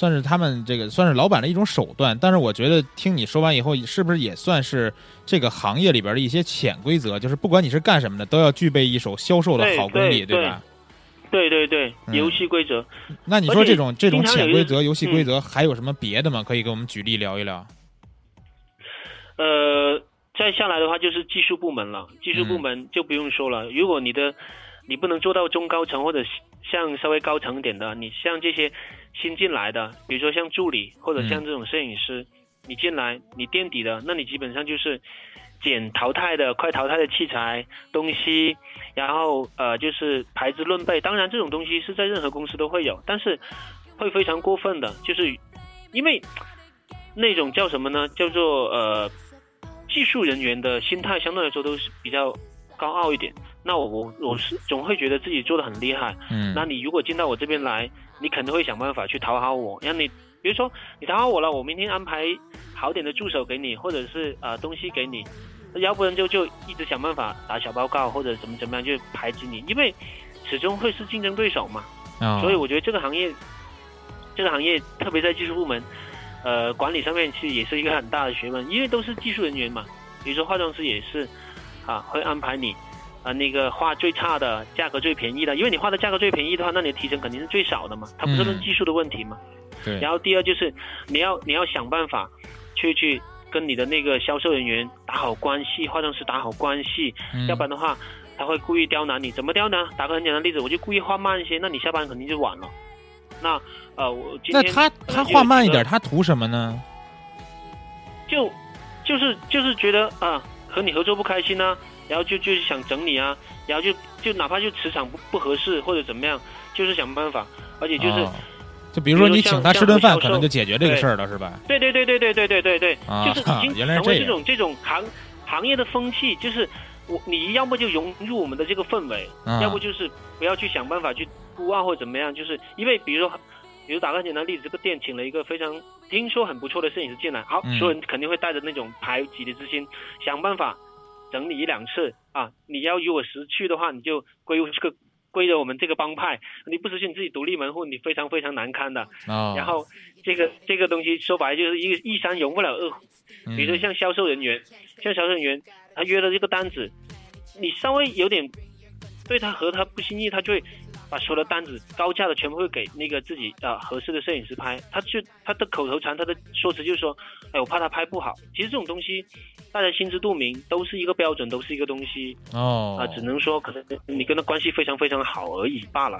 算是他们这个算是老板的一种手段，但是我觉得听你说完以后，是不是也算是这个行业里边的一些潜规则？就是不管你是干什么的，都要具备一手销售的好功力， 对吧？对对对，游戏规则。那你说这种潜规则、游戏规则还有什么别的吗？可以给我们举例聊一聊。再下来的话就是技术部门了，技术部门就不用说了。如果你不能做到中高层或者像稍微高层点的，你像这些新进来的，比如说像助理或者像这种摄影师，你进来你垫底的，那你基本上就是捡快淘汰的器材东西，然后就是排资论辈。当然这种东西是在任何公司都会有，但是会非常过分的，就是因为那种叫什么呢，叫做技术人员的心态相对来说都是比较高傲一点。那我是总会觉得自己做得很厉害，那你如果进到我这边来，你肯定会想办法去讨好我，让你比如说你讨好我了，我明天安排好点的助手给你，或者是东西给你，要不然就一直想办法打小报告或者怎么样就排挤你，因为始终会是竞争对手嘛。所以我觉得这个行业特别在技术部门管理上面其实也是一个很大的学问，因为都是技术人员嘛，比如说化妆师也是啊，会安排你那个画最差的，价格最便宜的，因为你画的价格最便宜的话，那你的提成肯定是最少的嘛，它不是论技术的问题嘛。对。然后第二就是你要想办法去跟你的那个销售人员打好关系，化妆师打好关系，要不然的话他会故意刁难你。怎么刁难？打个很简单的例子，我就故意画慢一些，那你下班肯定就晚了。那我今天那他画慢一点，他图什么呢？就是觉得啊，和你合作不开心啊，然后就是想整你啊，然后就哪怕就磁场不合适或者怎么样，就是想办法。而且就是，就比如说你请他吃顿饭，可能就解决这个事儿了，是吧？对对对对对对对对对，就是已经成为这种行业的风气，就是你要么就融入我们的这个氛围，要不就是不要去想办法去孤傲或者怎么样，就是因为比如打个简单例子，这个店请了一个非常听说很不错的摄影师进来，好，所有人肯定会带着那种排挤的之心，想办法。整理一两次啊！你要如果识趣的话，你就归着我们这个帮派；你不识趣，你自己独立门户，你非常非常难堪的。然后这个东西说白了就是一山容不了二虎。比如说像销售人员，他约了这个单子，你稍微有点对他和他不心意，他就会把所有的单子高价的全部会给那个自己合适的摄影师拍。他的口头禅，他的说辞就是说，哎，我怕他拍不好。其实这种东西大家心知肚明，都是一个标准，都是一个东西只能说可能你跟他关系非常非常好而已罢了，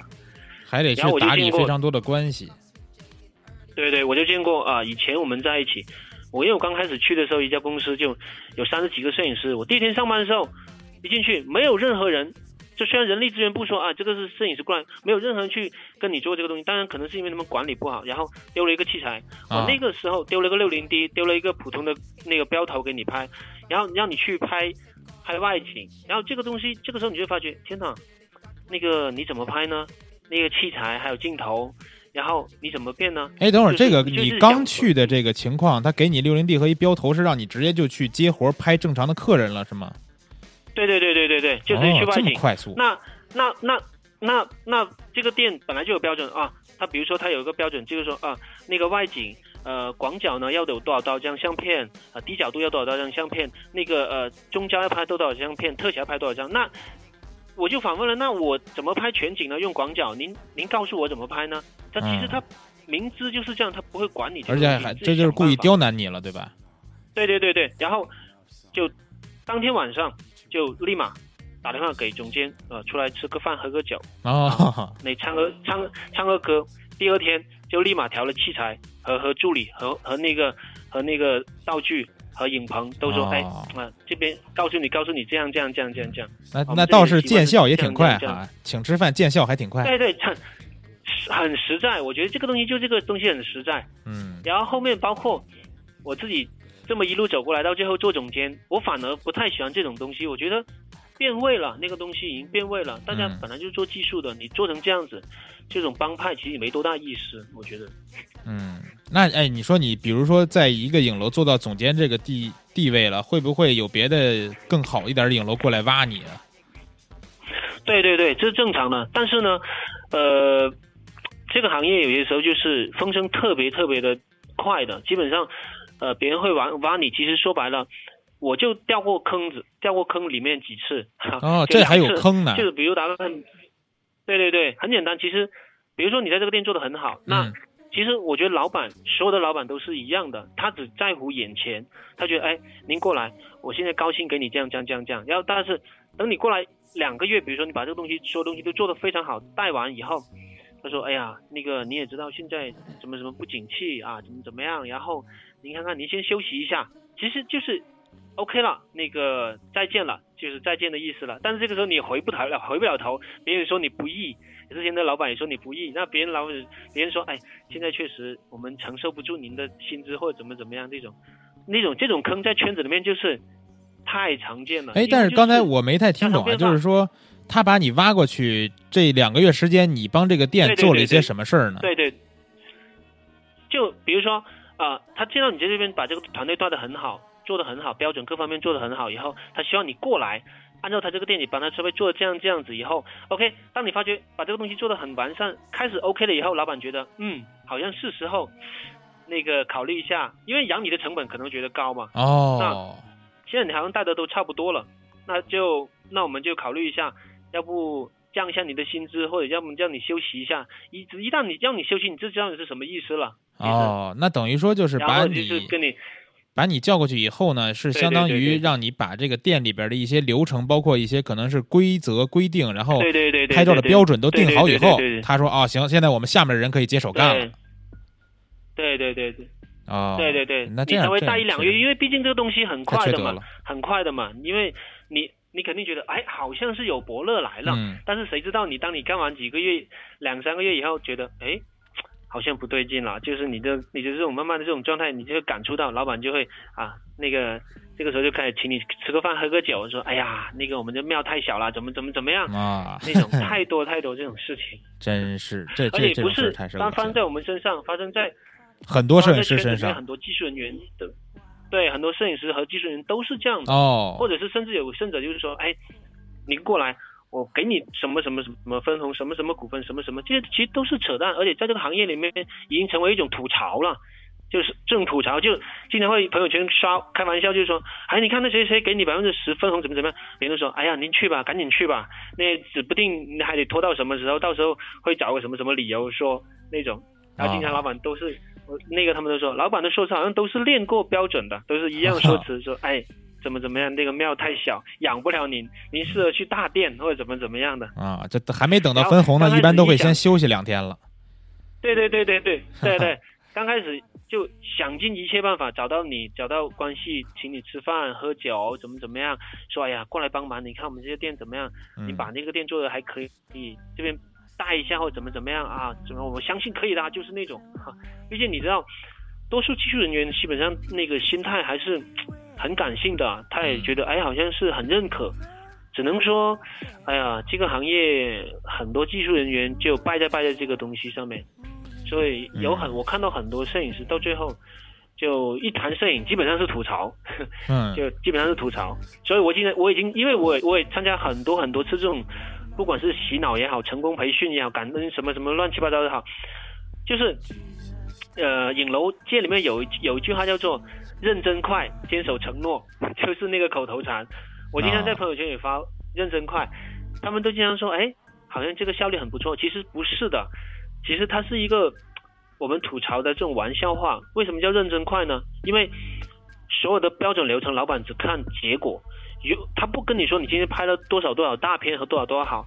还得去打理非常多的关系。对对，我就见过以前我们在一起，因为我刚开始去的时候，一家公司就有30几个摄影师。我第一天上班的时候一进去，没有任何人，就虽然人力资源部说啊，这个是摄影师过来，没有任何人去跟你做这个东西。当然可能是因为他们管理不好，然后丢了一个器材。我那个时候丢了一个 60D， 丢了一个普通的那个标头给你拍，然后让你去拍外景。然后这个东西，这个时候你就发觉，天哪，那个你怎么拍呢？那个器材还有镜头，然后你怎么变呢？哎，等会儿，这个你刚去的这个情况，他给你 60D 和一标头，是让你直接就去接活拍正常的客人了，是吗？对对对对对对，就直接去外景。这么快速？那这个店本来就有标准啊，他比如说他有一个标准，就是说啊，那个外景广角呢要有多少多少张相片啊、低角度要多少多少张相片，那个中焦要拍多少张相片，特写要拍多少张。那我就反问了，那我怎么拍全景呢？用广角，您告诉我怎么拍呢？他其实他明知就是这样，他不会管你，而且还这就是故意刁难你了，对吧？对对对对，然后就当天晚上就立马打电话给总监，出来吃个饭喝个酒，那唱个歌。第二天就立马调了器材和助理和那个道具和影棚，都说哎这边告诉你这样。那倒是见效也挺快哈，请吃饭见效还挺快。对对，很实在，我觉得这个东西很实在。嗯，然后后面包括我自己这么一路走过来，到最后做总监，我反而不太喜欢这种东西，我觉得变味了，那个东西已经变味了。大家本来就是做技术的，你做成这样子，这种帮派其实也没多大意思，我觉得。嗯，那哎，你说你比如说在一个影楼做到总监这个地位了，会不会有别的更好一点的影楼过来挖你啊？对对对，这是正常的。但是呢，这个行业有些时候就是风声特别特别的快的，基本上，别人会挖你，其实说白了。我就掉过坑里面几次。哦，这还有坑呢？就是比如打个，对对对，很简单。其实，比如说你在这个店做得很好，那其实我觉得所有的老板都是一样的，他只在乎眼前，他觉得哎，您过来，我现在高薪给你这样。然后但是等你过来2个月，比如说你把这个东西所有东西都做得非常好，带完以后，他说哎呀，那个你也知道现在什么什么不景气啊，怎么样，然后您看看，您先休息一下，其实就是。OK 了，那个再见了，就是再见的意思了。但是这个时候你回不了头，别人说你不易，之前的老板也说你不易，那别人说，哎，现在确实我们承受不住您的薪资或者怎么样这种坑在圈子里面就是太常见了。哎，但是刚才我没太听懂啊，就是说他把你挖过去这2个月时间，你帮这个店做了一些什么事儿呢？对，就比如说他见到你在这边把这个团队做得很好，标准各方面做得很好以后，他希望你过来按照他这个店里帮他稍微做这样子以后 OK， 当你发觉把这个东西做得很完善，开始 OK 了以后，老板觉得好像是时候那个考虑一下，因为养你的成本可能觉得高嘛。那现在你好像带的都差不多了，那我们就考虑一下，要不降一下你的薪资，或者要不让你休息一下，一旦你让你休息，你就知道你是什么意思了。那等于说就是把你就是跟你把你叫过去以后呢，是相当于让你把这个店里边的一些流程，包括一些可能是规则规定，然后拍照的标准都定好以后，他说行，现在我们下面的人可以接手干了。对，那这样你稍微待1-2个月，因为毕竟这个东西很快的嘛，因为你肯定觉得哎，好像是有伯乐来了，但是谁知道你当你干完几个月2-3个月以后，觉得哎。好像不对劲了，就是你的这种慢慢的这种状态，你就会感触到，老板就会这个时候就开始请你吃个饭喝个酒，说哎呀，那个我们这庙太小了，怎么样啊，那种太多这种事情，真是而且不是发生在我们身上，发生在很多摄影师身上，很多技术人员的，对，很多摄影师和技术人员都是这样的或者是甚至有甚者就是说，哎，你过来。我给你什么什么什么分红，什么什么股份，什么什么，这些其实都是扯淡，而且在这个行业里面已经成为一种吐槽了。就是这种吐槽，就经常会朋友圈刷开玩笑，就是说，哎，你看那谁给你10%分红怎么样？别人说，哎呀，您去吧，赶紧去吧，那指不定还得拖到什么时候，到时候会找个什么什么理由说那种。然后经常老板都是那个，他们都说，老板的说辞好像都是练过标准的，都是一样说辞，说哎。怎么样？那个庙太小，养不了您，您适合去大店或者怎么样的啊？这还没等到分红呢，一般都会先休息2天了。对，刚开始就想尽一切办法找到关系，请你吃饭喝酒，怎么样？说哎呀，过来帮忙，你看我们这些店怎么样？你把那个店做的还可以，你这边带一下或者怎么样啊？我相信可以的，就是那种。毕竟你知道，多数技术人员基本上那个心态还是。很感性的，他也觉得哎，好像是很认可，只能说，哎呀，这个行业很多技术人员就败在这个东西上面，所以我看到很多摄影师到最后就一谈摄影基本上是吐槽，就基本上是吐槽。所以我已经因为我也参加很多次这种，不管是洗脑也好，成功培训也好，感恩什么什么乱七八糟也好，就是。影楼街里面有一句话叫做认真快坚守承诺，就是那个口头禅，我经常在朋友圈也发认真快，他们都经常说哎好像这个效率很不错，其实不是的，其实它是一个我们吐槽的这种玩笑话。为什么叫认真快呢？因为所有的标准流程老板只看结果，他不跟你说你今天拍了多少多少大片和多少多少好，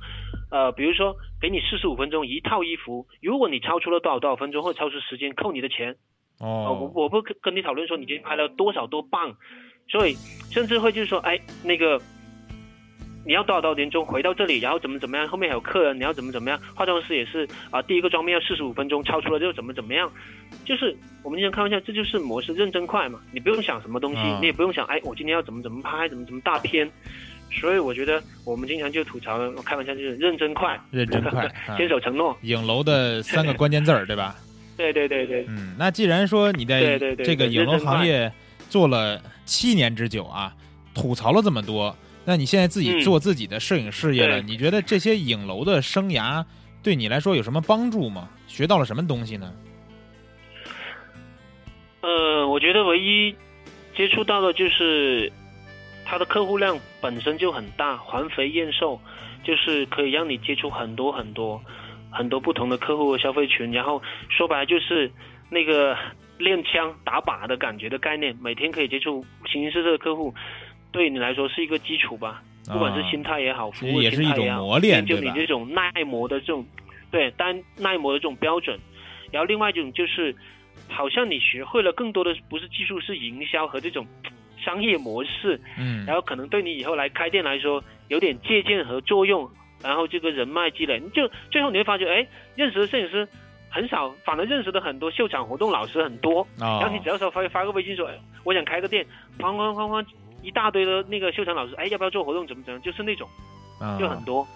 比如说给你45分钟一套衣服，如果你超出了多少多少分钟或超出时间扣你的钱。我不跟你讨论说你今天拍了多少多磅，所以甚至会就是说哎那个你要多少多少点钟回到这里，然后怎么怎么样，后面还有客人你要怎么怎么样，化妆师也是啊、第一个妆面要45分钟超出了就怎么怎么样，就是我们经常开玩笑，这就是模式认真快嘛，你不用想什么东西、你也不用想哎我今天要怎么怎么拍怎么怎么大片，所以我觉得我们经常就吐槽我开玩笑就是认真快认真快坚守承诺，影楼的三个关键字对吧？对对对对，嗯，那既然说你在这个影楼行业做了7年之久啊，吐槽了这么多，那你现在自己做自己的摄影事业了，你觉得这些影楼的生涯对你来说有什么帮助吗？学到了什么东西呢？我觉得唯一接触到的就是它的客户量本身就很大，环肥燕瘦，就是可以让你接触很多很多很多不同的客户和消费群，然后说白就是那个练枪打靶的感觉的概念，每天可以接触形形色色的客户，对你来说是一个基础吧，不管是心态也好，服务也是一种磨练，就你这种耐磨的这种对但耐磨的这种标准。然后另外一种就是好像你学会了更多的不是技术是营销和这种商业模式，嗯，然后可能对你以后来开店来说有点借鉴和作用，然后这个人脉积累，就最后你会发觉，哎，认识的摄影师很少，反而认识的很多秀场活动老师很多。然后你只要说发个微信说，哎，我想开个店，哐哐哐哐一大堆的那个秀场老师，哎，要不要做活动？怎么，就是那种，就很多。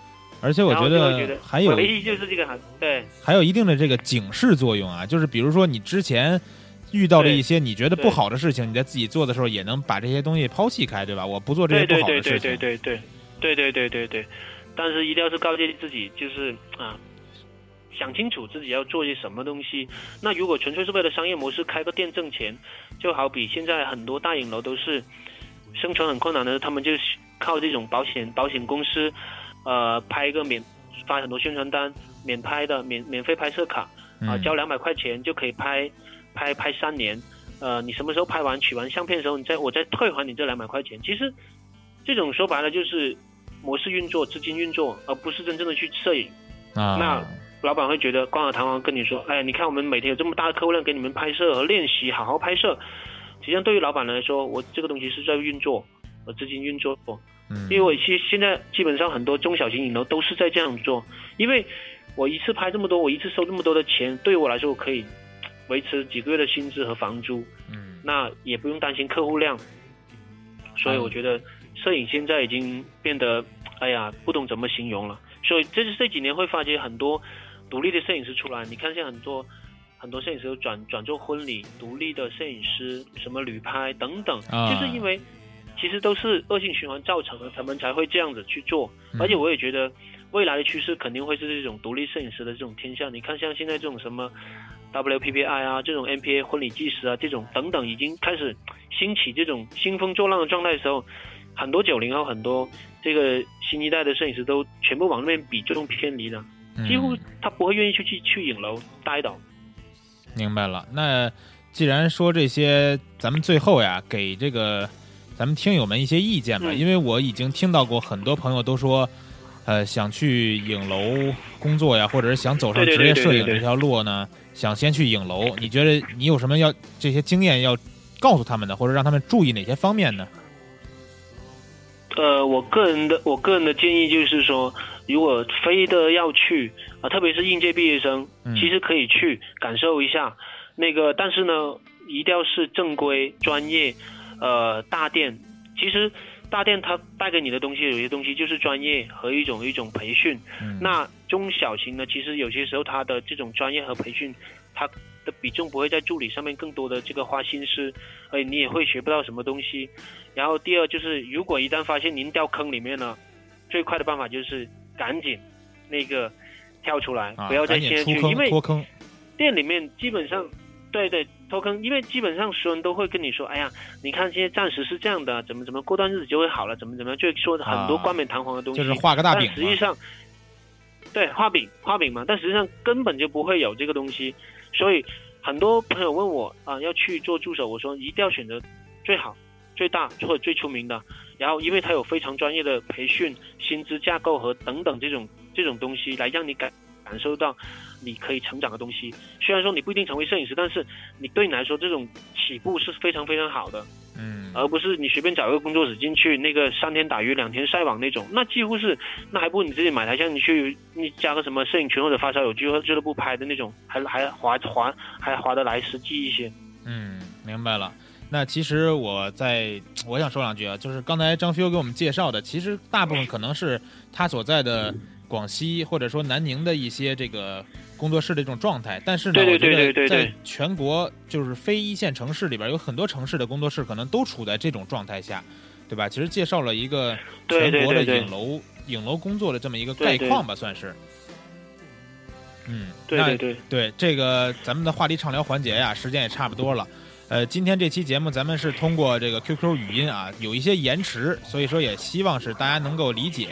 而且我觉得还有唯一就是这个对，还有一定的这个警示作用啊，就是比如说你之前遇到了一些你觉得不好的事情，你在自己做的时候也能把这些东西抛弃开，对吧？我不做这些不好的事情。对。但是一定要是告诫自己，就是啊，想清楚自己要做些什么东西。那如果纯粹是为了商业模式开个店挣钱，就好比现在很多大影楼都是生存很困难的，他们就靠这种保险公司，拍一个发很多宣传单，免拍的免费拍摄卡啊，交200块钱就可以拍3年。你什么时候拍完取完相片的时候，我再退还你这200块钱。其实这种说白了就是模式运作、资金运作，而不是真正的去摄影。那老板会觉得光有堂皇跟你说，哎，你看我们每天有这么大的客户量给你们拍摄和练习，好好拍摄。实际上对于老板来说，我这个东西是在运作，资金运作。因为我现在基本上很多中小型影楼都是在这样做，因为我一次拍这么多，我一次收这么多的钱，对于我来说我可以维持几个月的薪资和房租，那也不用担心客户量。所以我觉得摄影现在已经变得，哎呀，不懂怎么形容了。所以这几年会发觉很多独立的摄影师出来，你看现在很多摄影师转做婚礼、独立的摄影师、什么旅拍等等，就是因为其实都是恶性循环造成的，他们才会这样子去做。而且我也觉得未来的趋势肯定会是这种独立摄影师的这种天下。你看像现在这种什么 WPPI 啊，这种 NPA 婚礼纪实啊，这种等等已经开始兴起这种兴风作浪的状态的时候，很多90后，很多这个新一代的摄影师都全部往那边比重偏离了，几乎他不会愿意去影楼待到。明白了。那既然说这些，咱们最后呀，给这个咱们听友们一些意见吧，因为我已经听到过很多朋友都说，想去影楼工作呀，或者是想走上职业摄影这条路呢，想先去影楼。你觉得你有什么要这些经验要告诉他们的，或者让他们注意哪些方面呢？我个人的建议就是说，如果非得要去啊，特别是应届毕业生，其实可以去感受一下那个，但是呢，一定要是正规、专业，大店。其实大店它带给你的东西，有些东西就是专业和一种培训。那中小型呢，其实有些时候它的这种专业和培训，它的比重不会在助理上面更多的这个花心思，而你也会学不到什么东西。然后第二就是，如果一旦发现您掉坑里面了，最快的办法就是赶紧那个跳出来，不要再陷进去，因为店里面基本上对对，脱坑，因为基本上所有人都会跟你说，哎呀，你看现在暂时是这样的，怎么怎么过段日子就会好了，怎么怎么样，就说很多冠冕堂皇的东西，就是画个大饼。但实际上，对，画饼嘛，但实际上根本就不会有这个东西。所以很多朋友问我啊、要去做助手，我说一定要选择最好、最大或者最出名的。然后，因为它有非常专业的培训、薪资架构和等等这种东西，来让你感受到你可以成长的东西。虽然说你不一定成为摄影师，但是你对你来说这种起步是非常非常好的，嗯，而不是你随便找一个工作室进去，那个3天打鱼2天晒网那种，那几乎是，那还不如你自己买台相机去，你加个什么摄影群或者发烧友俱乐部拍的那种，还划得来实际一些。嗯，明白了。那其实我想说两句啊，就是刚才张飞给我们介绍的，其实大部分可能是他所在的广西或者说南宁的一些这个工作室的这种状态，但是呢，对，在全国就是非一线城市里边，有很多城市的工作室可能都处在这种状态下，对吧？其实介绍了一个全国的影楼工作的这么一个概况吧，算是。嗯，对，这个咱们的话题畅聊环节呀，时间也差不多了。今天这期节目咱们是通过这个 QQ 语音啊，有一些延迟，所以说也希望是大家能够理解。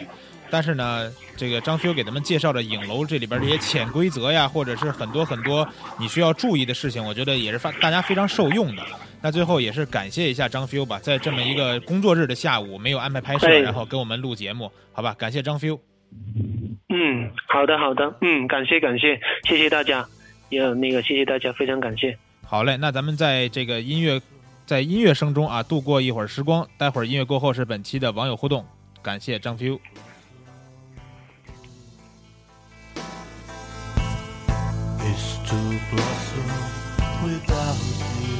但是呢，这个张飞给咱们介绍的影楼这里边这些潜规则呀，或者是很多很多你需要注意的事情，我觉得也是大家非常受用的。那最后也是感谢一下张飞吧，在这么一个工作日的下午没有安排拍摄，然后给我们录节目，好吧？感谢张飞。嗯，好的，嗯，感谢，谢谢大家，也那个谢谢大家，非常感谢。好嘞，那咱们在这个音乐声中啊，度过一会儿时光。待会儿音乐过后是本期的网友互动，感谢张飞。Is to blossom without you.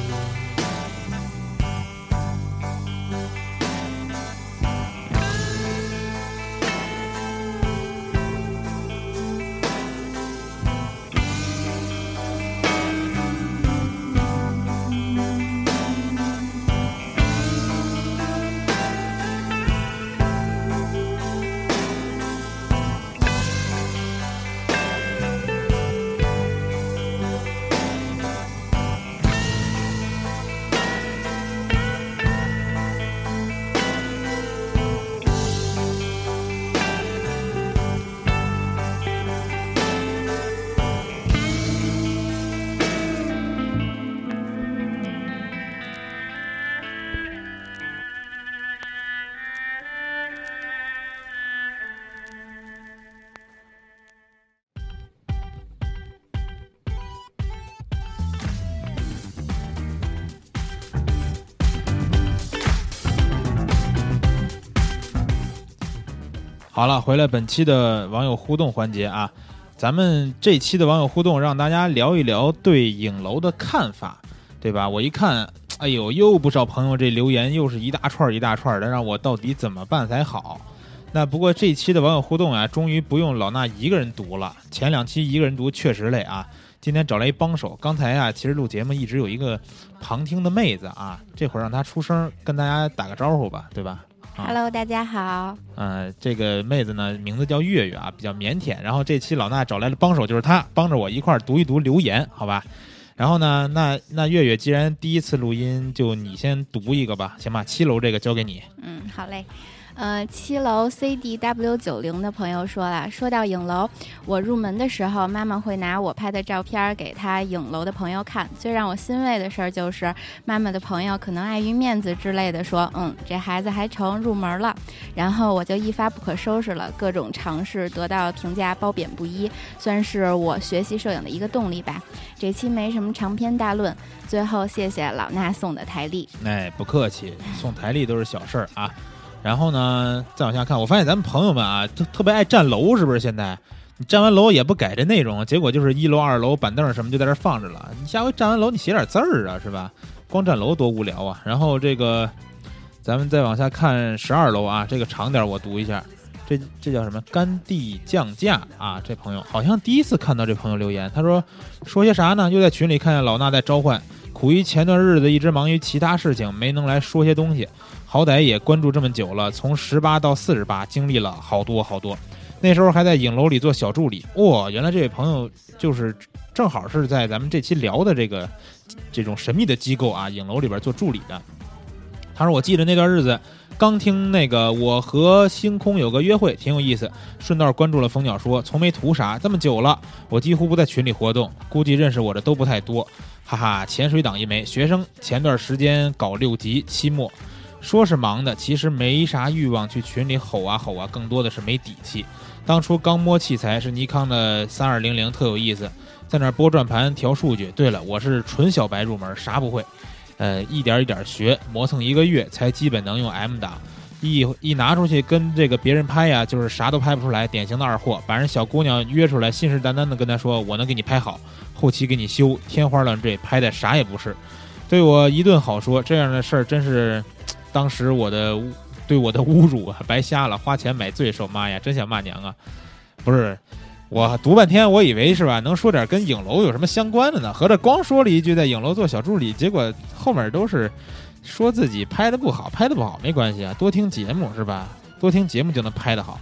好了，回来本期的网友互动环节啊，咱们这期的网友互动让大家聊一聊对影楼的看法，对吧？我一看，哎呦，又不少朋友这留言又是一大串的，让我到底怎么办才好？那不过这期的网友互动啊，终于不用老衲一个人读了，前两期一个人读确实累啊。今天找来一帮手，刚才啊，其实录节目一直有一个旁听的妹子啊，这会儿让她出声跟大家打个招呼吧，对吧？Hello， 大家好。这个妹子呢，名字叫月月啊，比较腼腆。然后这期老衲找来的帮手就是她，帮着我一块儿读一读留言，好吧？然后呢，那月月既然第一次录音，就你先读一个吧，行吧？7楼这个交给你。嗯，好嘞。7楼 CDW90 的朋友说了，说到影楼，我入门的时候，妈妈会拿我拍的照片给她影楼的朋友看。最让我欣慰的事儿就是，妈妈的朋友可能碍于面子之类的说，这孩子还成，入门了。然后我就一发不可收拾了，各种尝试得到评价褒贬不一，算是我学习摄影的一个动力吧。这期没什么长篇大论，最后谢谢老衲送的台历。哎，不客气，送台历都是小事儿啊。然后呢，再往下看，我发现咱们朋友们啊，都特别爱站楼，是不是？现在你站完楼也不改这内容，结果就是1楼、2楼板凳什么就在这放着了。你下回站完楼，你写点字儿啊，是吧？光站楼多无聊啊。然后这个，咱们再往下看12楼啊，这个长点，我读一下。这叫什么？甘地降价啊！这朋友好像第一次看到这朋友留言，他说些啥呢？又在群里看见老衲在召唤，苦于前段日子一直忙于其他事情，没能来说些东西。好歹也关注这么久了，从18到48经历了好多好多，那时候还在影楼里做小助理。哇、哦，原来这位朋友就是正好是在咱们这期聊的这种神秘的机构啊，影楼里边做助理的。他说我记得那段日子刚听那个我和星空有个约会挺有意思，顺道关注了蜂鸟说，从没图啥，这么久了我几乎不在群里活动，估计认识我的都不太多，哈哈，潜水党一枚学生，前段时间搞6级，期末说是忙的，其实没啥欲望去群里吼啊吼啊，更多的是没底气。当初刚摸器材是尼康的3200，特有意思，在那拨转盘调数据。对了，我是纯小白入门，啥不会，一点一点学，磨蹭一个月才基本能用 M 档，一拿出去跟这个别人拍呀，就是啥都拍不出来，典型的二货，把人小姑娘约出来，信誓旦旦的跟她说我能给你拍好，后期给你修，天花乱坠，拍的啥也不是，对我一顿好说。这样的事儿真是当时对我的侮辱啊，白瞎了，花钱买罪受，妈呀，真想骂娘啊！不是，我读半天，我以为是吧，能说点跟影楼有什么相关的呢？合着光说了一句在影楼做小助理，结果后面都是说自己拍得不好没关系啊，多听节目是吧？多听节目就能拍得好。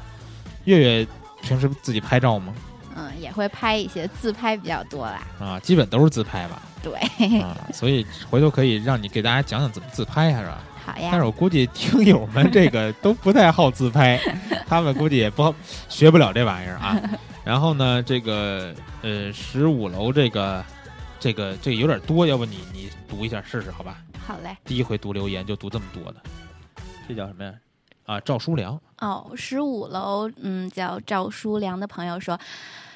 月月平时自己拍照吗？嗯，也会拍一些，自拍比较多啦。啊，基本都是自拍吧？对。啊，所以回头可以让你给大家讲讲怎么自拍，是吧？好呀。但是我估计听友们这个都不太好自拍，他们估计也不学不了这玩意儿啊。然后呢，这个15楼这个有点多，要不你读一下试试，好吧？好嘞。第一回读留言就读这么多的，这叫什么呀？啊，赵书良。哦，15楼，叫赵书良的朋友说。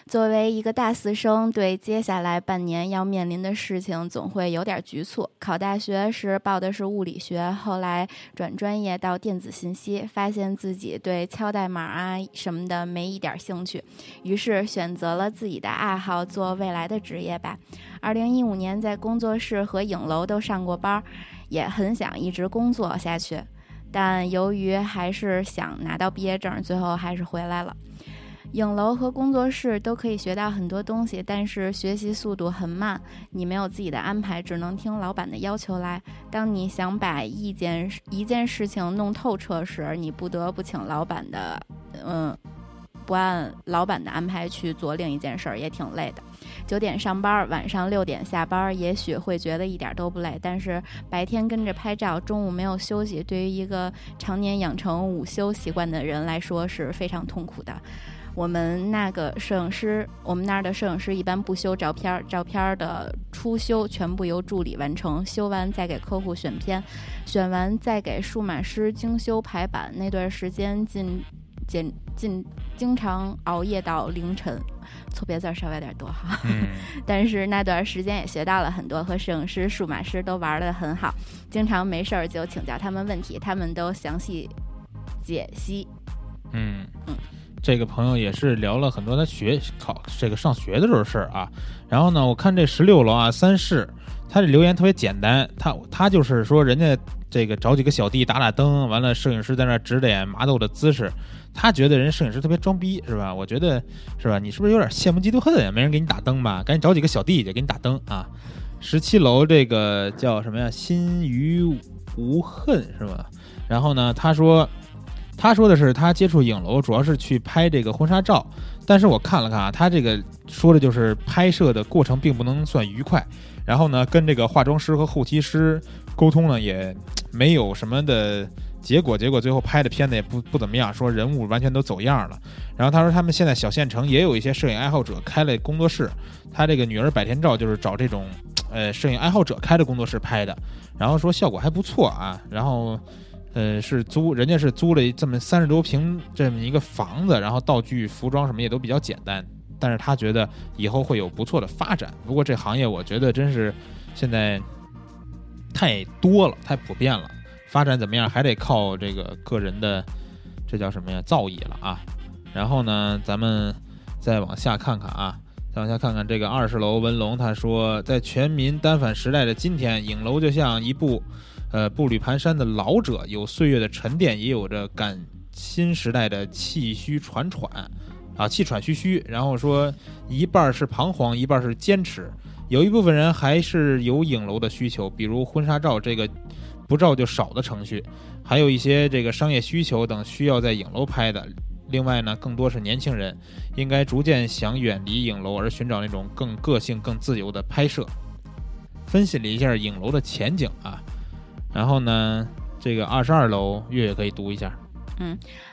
作为一个大四生，对接下来半年要面临的事情总会有点局促。考大学时报的是物理学，后来转专业到电子信息，发现自己对敲代码啊什么的没一点兴趣，于是选择了自己的爱好做未来的职业吧。2015年在工作室和影楼都上过班，也很想一直工作下去，但由于还是想拿到毕业证，最后还是回来了。影楼和工作室都可以学到很多东西，但是学习速度很慢，你没有自己的安排，只能听老板的要求来。当你想把一件事情弄透彻时，你不得不请老板的不按老板的安排去做另一件事儿，也挺累的。9点上班，晚上6点下班，也许会觉得一点都不累，但是白天跟着拍照，中午没有休息，对于一个常年养成午休习惯的人来说是非常痛苦的。我们那儿的摄影师一般不修照片，照片的初修全部由助理完成，修完再给客户选片，选完再给数码师精修排版。那段时间经常熬夜到凌晨，错别字稍微有点多哈。但是那段时间也学到了很多，和摄影师、数码师都玩得很好，经常没事儿就请教他们问题，他们都详细解析。这个朋友也是聊了很多他上学的这种事儿啊。然后呢，我看这16楼啊，三世，他这留言特别简单，他就是说人家这个找几个小弟打打灯，完了摄影师在那指点麻豆的姿势，他觉得人摄影师特别装逼，是吧？我觉得是吧？你是不是有点羡慕嫉妒恨呀？没人给你打灯吧？赶紧找几个小弟去给你打灯啊！17楼这个叫什么呀？心于无恨是吧？然后呢，他说的是他接触影楼主要是去拍这个婚纱照，但是我看了看啊，他这个说的就是拍摄的过程并不能算愉快，然后呢跟这个化妆师和后期师沟通呢也没有什么的结果最后拍的片子也不怎么样，说人物完全都走样了。然后他说他们现在小县城也有一些摄影爱好者开了工作室，他这个女儿百天照就是找这种摄影爱好者开的工作室拍的，然后说效果还不错啊。然后人家是租了这么30多平这么一个房子，然后道具、服装什么也都比较简单，但是他觉得以后会有不错的发展。不过这行业我觉得真是现在太多了，太普遍了，发展怎么样还得靠这个个人的这叫什么呀造诣了啊。然后呢，咱们再往下看看啊。往下看看这个20楼文龙，他说在全民单反时代的今天，影楼就像一部步履蹒跚的老者，有岁月的沉淀，也有着赶新时代的气喘吁吁。然后说一半是彷徨，一半是坚持，有一部分人还是有影楼的需求，比如婚纱照这个不照就少的程序，还有一些这个商业需求等需要在影楼拍的，另外呢，更多是年轻人应该逐渐想远离影楼，而寻找那种更个性更自由的拍摄。分析了一下影楼的前景啊，然后呢这个22楼月月可以读一下。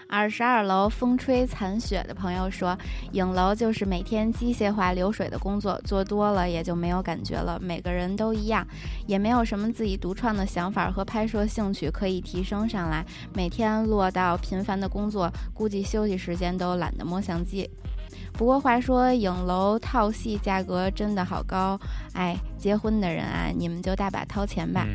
22楼风吹残雪的朋友说，影楼就是每天机械化流水的工作，做多了也就没有感觉了，每个人都一样，也没有什么自己独创的想法和拍摄兴趣可以提升上来，每天落到频繁的工作，估计休息时间都懒得摸相机。不过话说，影楼套系价格真的好高，哎，结婚的人啊，你们就大把掏钱吧。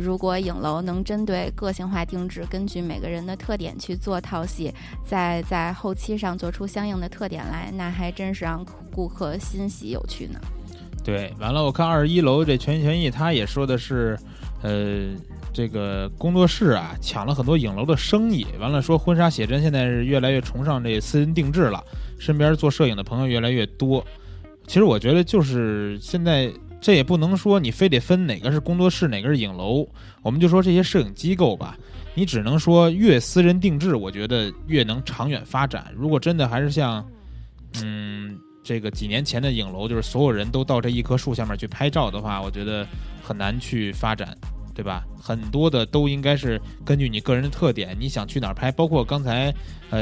如果影楼能针对个性化定制，根据每个人的特点去做套系，再在后期上做出相应的特点来，那还真是让顾客欣喜有趣呢。对，完了，我看21楼这全心全意他也说的是，这个工作室啊抢了很多影楼的生意。完了说婚纱写真现在是越来越崇尚这私人定制了，身边做摄影的朋友越来越多。其实我觉得就是现在这也不能说你非得分哪个是工作室哪个是影楼，我们就说这些摄影机构吧，你只能说越私人定制我觉得越能长远发展。如果真的还是像这个几年前的影楼，就是所有人都到这一棵树下面去拍照的话，我觉得很难去发展，对吧？很多的都应该是根据你个人的特点，你想去哪儿拍，包括刚才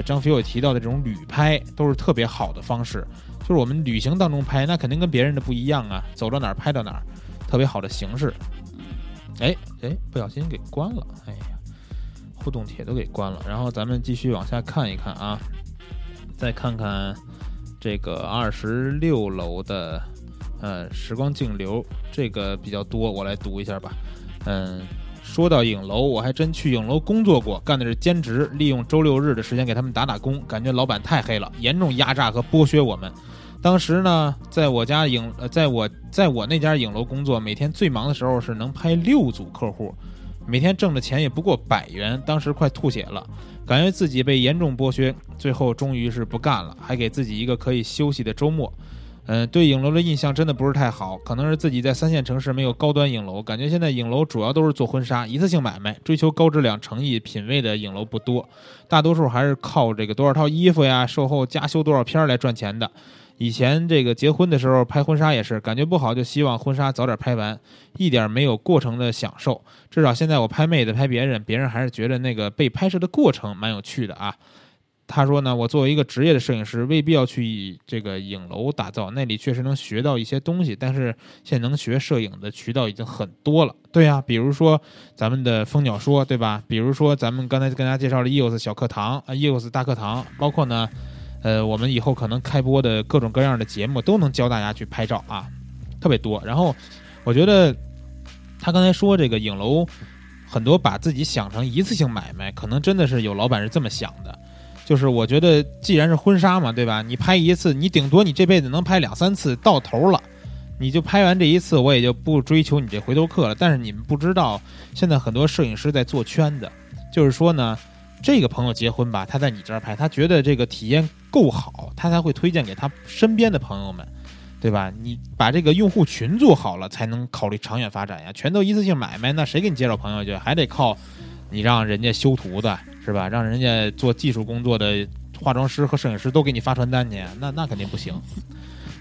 张菲有提到的这种旅拍都是特别好的方式，就是我们旅行当中拍那肯定跟别人的不一样啊，走到哪儿拍到哪儿，特别好的形式。哎，不小心给关了，哎呀，互动帖都给关了。然后咱们继续往下看一看啊，再看看这个26楼的时光静流，这个比较多，我来读一下吧。说到影楼，我还真去影楼工作过，干的是兼职，利用周六日的时间给他们打打工，感觉老板太黑了，严重压榨和剥削我们。当时呢，在我那家影楼工作，每天最忙的时候是能拍6组客户，每天挣的钱也不过100元，当时快吐血了，感觉自己被严重剥削，最后终于是不干了，还给自己一个可以休息的周末。对影楼的印象真的不是太好，可能是自己在3线城市没有高端影楼，感觉现在影楼主要都是做婚纱一次性买卖，追求高质量诚意品味的影楼不多，大多数还是靠这个多少套衣服呀，售后加修多少片来赚钱的。以前这个结婚的时候拍婚纱也是感觉不好，就希望婚纱早点拍完，一点没有过程的享受。至少现在我拍妹子拍别人还是觉得那个被拍摄的过程蛮有趣的啊。他说呢，我作为一个职业的摄影师，未必要去这个影楼打造，那里确实能学到一些东西，但是现在能学摄影的渠道已经很多了。对啊，比如说咱们的蜂鸟说，对吧？比如说咱们刚才跟大家介绍了 EOS 小课堂EOS 大课堂，包括呢我们以后可能开播的各种各样的节目都能教大家去拍照啊，特别多。然后我觉得他刚才说这个影楼很多把自己想成一次性买卖，可能真的是有老板是这么想的，就是我觉得既然是婚纱嘛，对吧？你拍一次，你顶多你这辈子能拍2-3次，到头了，你就拍完这一次，我也就不追求你这回头客了。但是你们不知道，现在很多摄影师在做圈子，就是说呢，这个朋友结婚吧，他在你这儿拍，他觉得这个体验够好，他才会推荐给他身边的朋友们，对吧？你把这个用户群做好了，才能考虑长远发展呀。全都一次性买卖，那谁给你介绍朋友去？还得靠你让人家修图的，是吧？让人家做技术工作的化妆师和摄影师都给你发传单去，那肯定不行。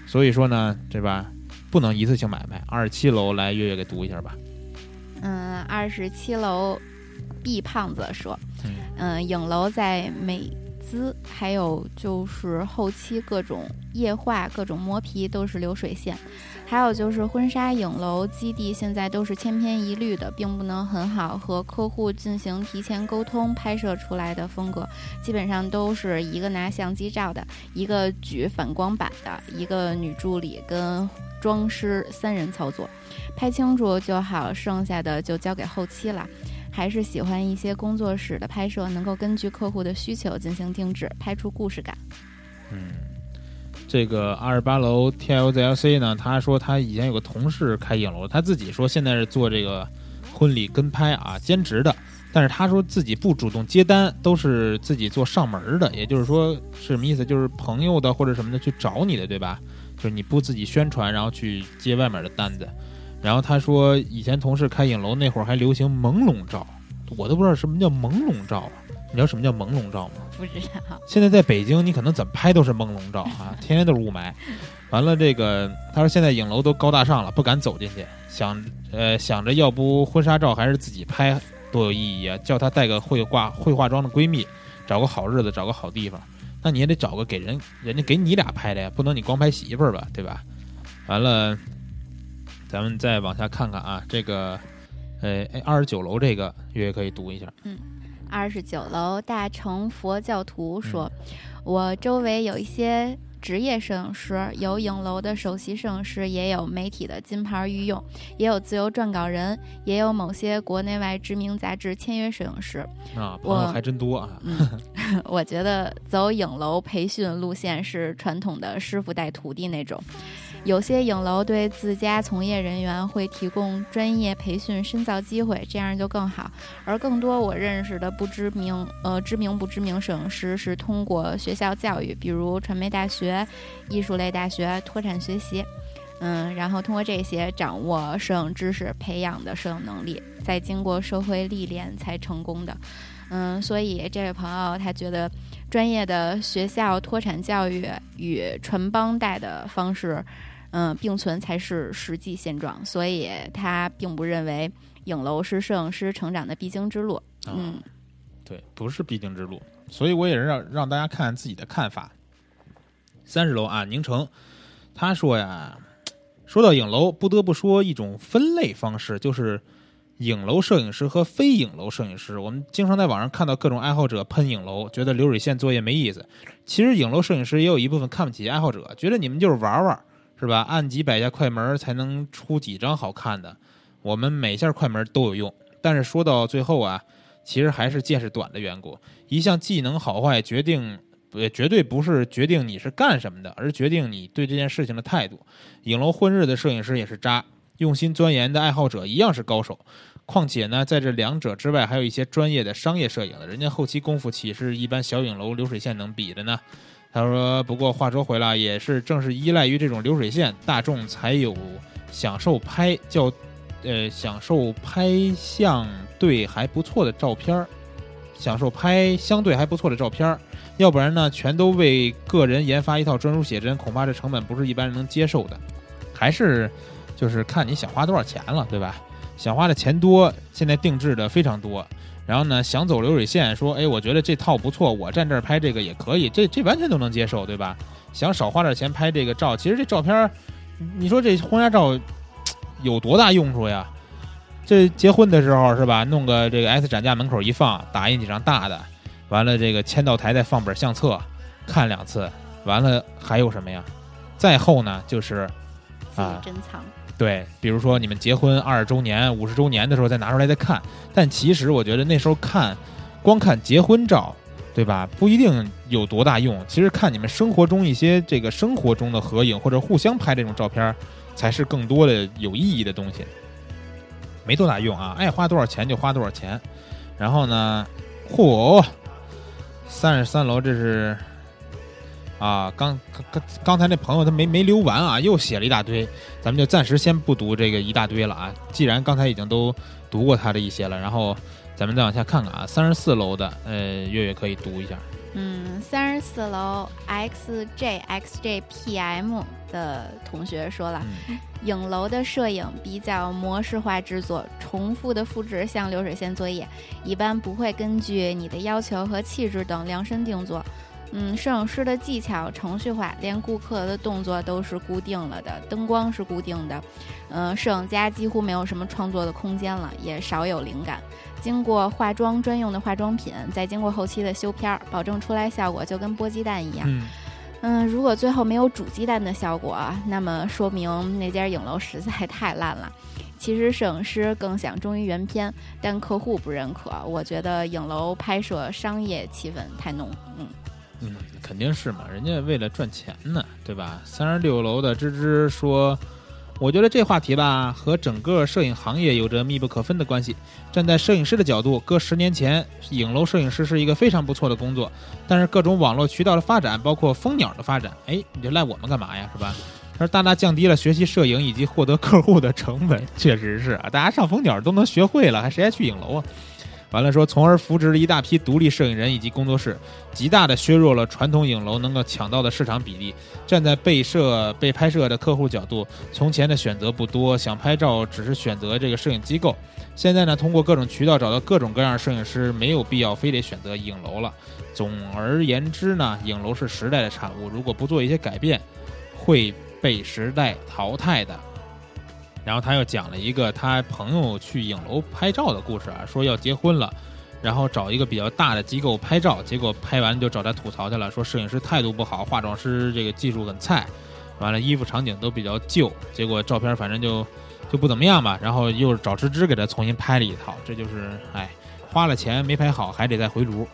所以说呢，对吧？不能一次性买卖。27楼来月月给读一下吧。27楼 B 胖子说，影楼在美资，还有就是后期各种液化、各种磨皮都是流水线。还有就是婚纱影楼基地现在都是千篇一律的，并不能很好和客户进行提前沟通，拍摄出来的风格基本上都是一个拿相机照的，一个举反光板的，一个女助理跟妆师3人操作，拍清楚就好，剩下的就交给后期了。还是喜欢一些工作室的拍摄，能够根据客户的需求进行定制，拍出故事感。这个28楼 TLZLC 呢，他说他以前有个同事开影楼，他自己说现在是做这个婚礼跟拍啊，兼职的，但是他说自己不主动接单，都是自己做上门的，也就是说是什么意思？就是朋友的或者什么的去找你的，对吧？就是你不自己宣传，然后去接外面的单子。然后他说以前同事开影楼那会儿还流行朦胧照，我都不知道什么叫朦胧照啊，你知道什么叫朦胧照吗？不知道。现在在北京，你可能怎么拍都是朦胧照啊，天天都是雾霾。完了，这个他说现在影楼都高大上了，不敢走进去，想着要不婚纱照还是自己拍多有意义啊！叫他带个会化妆的闺蜜，找个好日子，找个好地方。那你也得找个给人家给你俩拍的呀，不能你光拍媳妇儿吧，对吧？完了，咱们再往下看看啊，这个29楼这个月月可以读一下。嗯，29楼大乘佛教徒说，我周围有一些职业摄影师，有影楼的首席摄影师，也有媒体的金牌御用，也有自由撰稿人，也有某些国内外知名杂志签约摄影师啊，朋友还真多啊。我觉得走影楼培训路线是传统的师傅带徒弟那种，有些影楼对自家从业人员会提供专业培训深造机会，这样就更好。而更多我认识的知名不知名摄影师是通过学校教育，比如传媒大学、艺术类大学、脱产学习，然后通过这些掌握摄影知识，培养的摄影能力，再经过社会历练才成功的。所以这位朋友他觉得专业的学校脱产教育与传帮带的方式并存才是实际现状，所以他并不认为影楼是摄影师成长的必经之路。对，不是必经之路，所以我也让大家看自己的看法。30楼啊，宁城他说呀，说到影楼不得不说一种分类方式，就是影楼摄影师和非影楼摄影师。我们经常在网上看到各种爱好者喷影楼，觉得流水线作业没意思。其实影楼摄影师也有一部分看不起爱好者，觉得你们就是玩玩，是吧？按几百下快门才能出几张好看的，我们每下快门都有用。但是说到最后啊，其实还是见识短的缘故。一项技能好坏绝对不是决定你是干什么的，而决定你对这件事情的态度。影楼混日的摄影师也是渣，用心钻研的爱好者一样是高手。况且呢，在这两者之外还有一些专业的商业摄影的，人家后期功夫岂是一般小影楼流水线能比的呢？他说，不过话说回来，也是正是依赖于这种流水线，大众才有享受拍相对还不错的照片，要不然呢全都为个人研发一套专属写真，恐怕这成本不是一般人能接受的。还是就是看你想花多少钱了，对吧？想花的钱多，现在定制的非常多。然后呢，想走流水线，说，哎，我觉得这套不错，我站这儿拍这个也可以，这完全都能接受，对吧？想少花点钱拍这个照，其实这照片，你说这婚纱照有多大用处呀？这结婚的时候是吧，弄个这个 S 展架门口一放，打印几张大的，完了这个签到台再放本相册，看2次，完了还有什么呀？再后呢就是啊，珍藏。对，比如说你们结婚20周年、50周年的时候再拿出来再看，但其实我觉得那时候看，光看结婚照，对吧？不一定有多大用。其实看你们生活中一些这个生活中的合影或者互相拍这种照片，才是更多的有意义的东西。没多大用啊，爱花多少钱就花多少钱。然后呢，33楼这是。啊，刚才那朋友他没留完啊，又写了一大堆，咱们就暂时先不读这个一大堆了啊。既然刚才已经都读过他的一些了，然后咱们再往下看看啊。34楼的，月月可以读一下。34楼 XJXJPM 的同学说了，影楼的摄影比较模式化制作，重复的复制，像流水线作业，一般不会根据你的要求和气质等量身定做。摄影师的技巧程序化，连顾客的动作都是固定了的，灯光是固定的，摄影家几乎没有什么创作的空间了，也少有灵感。经过化妆专用的化妆品，再经过后期的修片，保证出来效果就跟剥鸡蛋一样。如果最后没有煮鸡蛋的效果，那么说明那家影楼实在太烂了。其实摄影师更想忠于原片，但客户不认可。我觉得影楼拍摄商业气氛太浓。肯定是嘛，人家为了赚钱呢，对吧？36楼的芝芝说，我觉得这话题吧和整个摄影行业有着密不可分的关系。站在摄影师的角度，搁10年前，影楼摄影师是一个非常不错的工作，但是各种网络渠道的发展，包括蜂鸟的发展，你就赖我们干嘛呀，是吧？而大大降低了学习摄影以及获得客户的成本，确实是啊，大家上蜂鸟都能学会了，还谁还去影楼啊？完了说，从而扶植了一大批独立摄影人以及工作室，极大的削弱了传统影楼能够抢到的市场比例。站在被拍摄的客户角度，从前的选择不多，想拍照只是选择这个摄影机构。现在呢，通过各种渠道找到各种各样的摄影师，没有必要非得选择影楼了。总而言之呢，影楼是时代的产物，如果不做一些改变，会被时代淘汰的。然后他又讲了一个他朋友去影楼拍照的故事啊，说要结婚了，然后找一个比较大的机构拍照，结果拍完就找他吐槽去了，说摄影师态度不好，化妆师这个技术很菜，完了衣服场景都比较旧，结果照片反正就不怎么样吧。然后又找芝芝给他重新拍了一套，这就是花了钱没拍好，还得再回炉。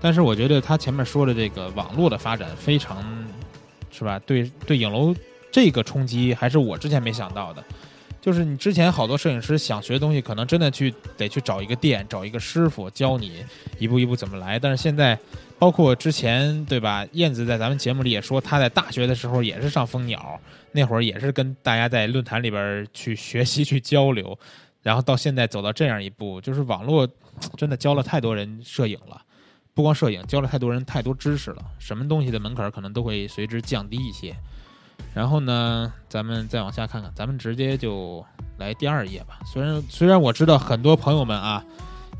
但是我觉得他前面说的这个网络的发展非常是吧，对影楼这个冲击还是我之前没想到的。就是你之前好多摄影师想学东西，可能真的得去找一个店，找一个师傅教你一步一步怎么来。但是现在，包括之前对吧，燕子在咱们节目里也说，她在大学的时候也是上蜂鸟，那会儿也是跟大家在论坛里边去学习去交流，然后到现在走到这样一步，就是网络真的教了太多人摄影了，不光摄影，教了太多人太多知识了，什么东西的门槛可能都会随之降低一些。然后呢，咱们再往下看看，咱们直接就来第二页吧。虽然我知道很多朋友们啊，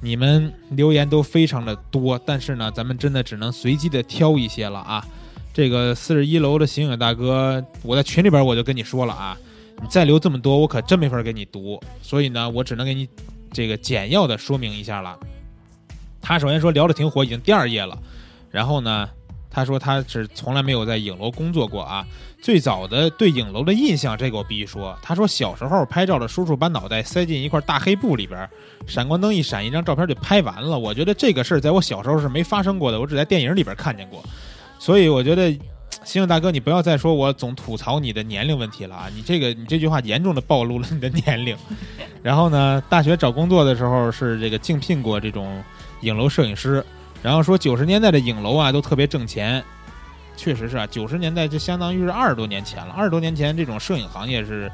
你们留言都非常的多，但是呢，咱们真的只能随机的挑一些了啊。这个41楼的邢影大哥，我在群里边我就跟你说了啊，你再留这么多，我可真没法给你读，所以呢，我只能给你这个简要的说明一下了。他首先说聊得挺火，已经第二页了，然后呢，他说他是从来没有在影楼工作过啊，最早的对影楼的印象，这个我必须说。他说小时候拍照的叔叔把脑袋塞进一块大黑布里边，闪光灯一闪，一张照片就拍完了。我觉得这个事儿在我小时候是没发生过的，我只在电影里边看见过。所以我觉得星星大哥，你不要再说我总吐槽你的年龄问题了啊！你这句话严重的暴露了你的年龄。然后呢，大学找工作的时候是这个竞聘过这种影楼摄影师。然后说90年代的影楼啊都特别挣钱，确实是啊，90年代就相当于是20多年前了。20多年前这种摄影行业是，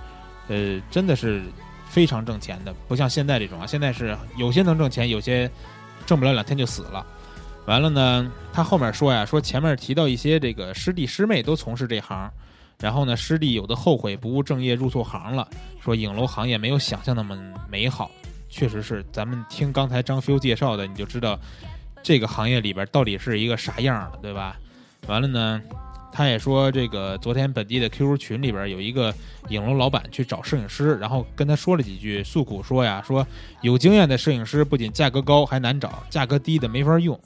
真的是非常挣钱的，不像现在这种啊，现在是有些能挣钱，有些挣不了2天就死了。完了呢，他后面说呀，说前面提到一些这个师弟师妹都从事这行，然后呢，师弟有的后悔不务正业入错行了，说影楼行业没有想象那么美好，确实是。咱们听刚才张菲介绍的，你就知道。这个行业里边到底是一个啥样的，对吧？完了呢，他也说这个昨天本地的 QQ 群里边有一个影楼老板去找摄影师，然后跟他说了几句诉苦，说呀，说有经验的摄影师不仅价格高还难找，价格低的没法用，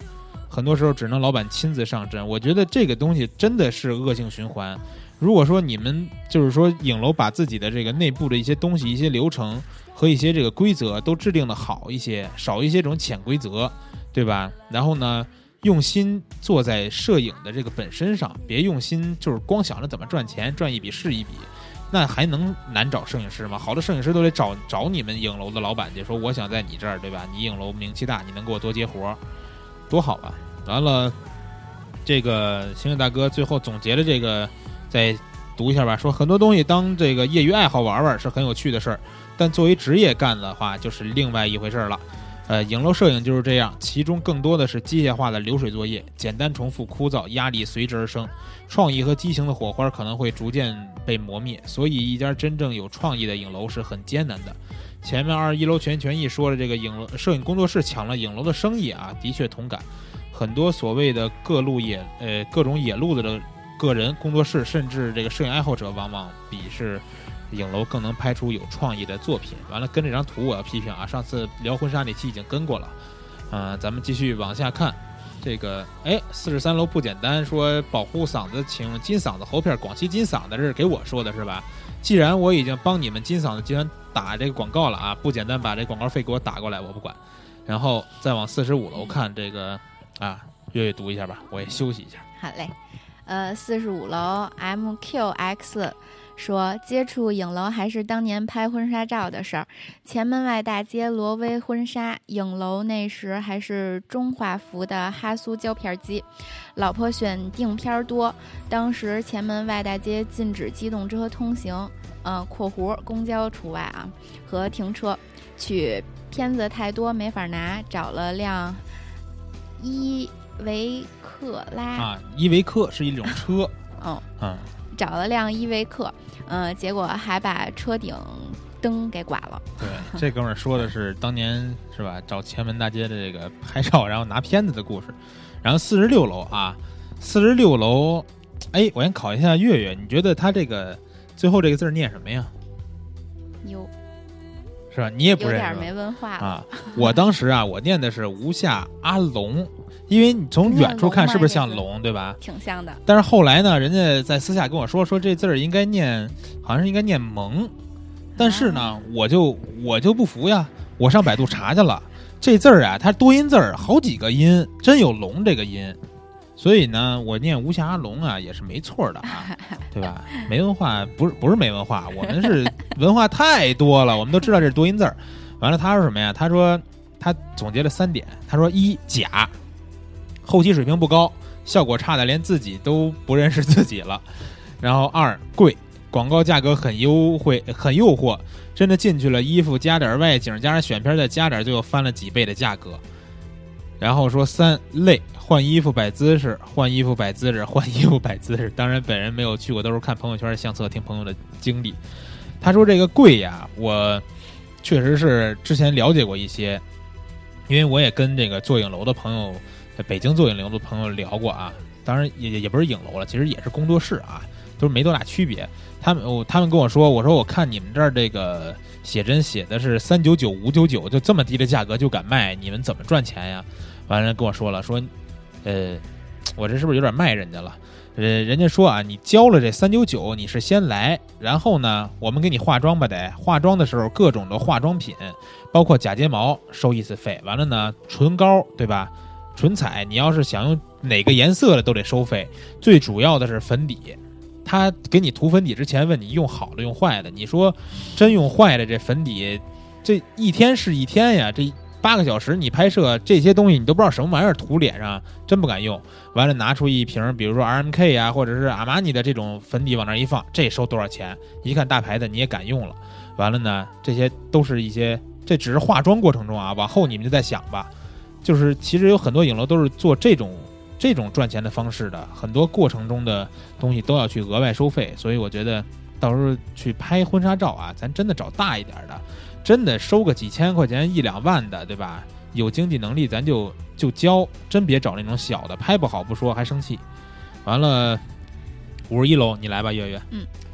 很多时候只能老板亲自上阵。我觉得这个东西真的是恶性循环。如果说你们就是说影楼把自己的这个内部的一些东西、一些流程和一些这个规则都制定的好一些，少一些这种潜规则，对吧？然后呢，用心坐在摄影的这个本身上，别用心就是光想着怎么赚钱，赚一笔是一笔，那还能难找摄影师吗？好的摄影师都得找你们影楼的老板去，说我想在你这儿，对吧？你影楼名气大，你能给我多接活，多好啊！完了，这个星星大哥最后总结了这个，再读一下吧。说很多东西当这个业余爱好玩玩是很有趣的事儿，但作为职业干的话，就是另外一回事了。影楼摄影就是这样，其中更多的是机械化的流水作业，简单重复，枯燥，压力随之而生，创意和激情的火花可能会逐渐被磨灭，所以一家真正有创意的影楼是很艰难的。前面21楼全毅说了，这个影楼摄影工作室抢了影楼的生意啊，的确同感，很多所谓的各种野路子的个人工作室，甚至这个摄影爱好者，往往比是影楼更能拍出有创意的作品。完了，跟这张图我要批评啊，上次聊婚纱那期已经跟过了，咱们继续往下看。这个43楼不简单，说保护嗓子请用金嗓子喉片，广西金嗓子，这是给我说的是吧？既然我已经帮你们金嗓子集团打这个广告了啊，不简单把这广告费给我打过来，我不管。然后再往45楼看，这个啊，月月读一下吧，我也休息一下。好嘞，45楼 MQX。说接触影楼还是当年拍婚纱照的事儿，前门外大街罗威婚纱，影楼那时还是中画幅的哈苏胶片机，老婆选定片多，当时前门外大街禁止机动车通行，括弧公交除外啊，和停车取片子太多没法拿，找了辆伊维克拉啊，伊维克是一种车哦，嗯，找了辆伊维克，结果还把车顶灯给剐了。对，这哥们儿说的是当年是吧，找前门大街的这个拍照，然后拿片子的故事。然后46楼啊，46楼，哎，我先考一下月月，你觉得他这个最后这个字念什么呀？牛，是吧？你也不认识，有点没文化啊。我当时啊，我念的是吴下阿龙。因为你从远处看是不是像龙，对吧？挺像的。但是后来呢，人家在私下跟我说，说这字儿应该念，好像是应该念蒙。但是呢，我就不服呀，我上百度查去了，这字儿啊，它多音字儿，好几个音，真有龙这个音。所以呢，我念无暇龙啊，也是没错的啊，对吧？没文化不是没文化，我们是文化太多了，我们都知道这是多音字儿。完了，他说什么呀？他说他总结了3点，他说一假。后期水平不高，效果差的连自己都不认识自己了。然后2贵，广告价格很优惠，很诱惑，真的进去了，衣服加点外景，加点选片，再加点，就又翻了几倍的价格。然后说3累，换衣服摆姿势，换衣服摆姿势，换衣服摆姿势。当然本人没有去过，都是看朋友圈相册，听朋友的经历。他说这个贵呀，我确实是之前了解过一些，因为我也跟这个做影楼的朋友，在北京做影楼的朋友聊过啊，当然也不是影楼了，其实也是工作室啊，都是没多大区别。他们跟我说，我说我看你们这儿这个写真写的是399、599，就这么低的价格就敢卖，你们怎么赚钱呀？完了跟我说了，说，我这是不是有点卖人家了？人家说啊，你交了这399，你是先来，然后呢，我们给你化妆吧，得化妆的时候各种的化妆品，包括假睫毛收一次费，完了呢，唇膏对吧？唇彩你要是想用哪个颜色的都得收费，最主要的是粉底，他给你涂粉底之前问你用好的用坏的，你说真用坏的，这粉底这一天是一天呀，这8个小时你拍摄这些东西你都不知道什么玩意儿涂脸上，真不敢用。完了拿出一瓶比如说 RMK 啊或者是阿玛尼的这种粉底往那一放，这收多少钱，一看大牌的你也敢用了。完了呢，这些都是一些，这只是化妆过程中啊，往后你们就再想吧。就是其实有很多影楼都是做这种赚钱的方式的，很多过程中的东西都要去额外收费，所以我觉得到时候去拍婚纱照啊，咱真的找大一点的，真的收个几千块钱1-2万的，对吧？有经济能力咱就交，真别找那种小的，拍不好不说还生气。完了，51楼你来吧，月月。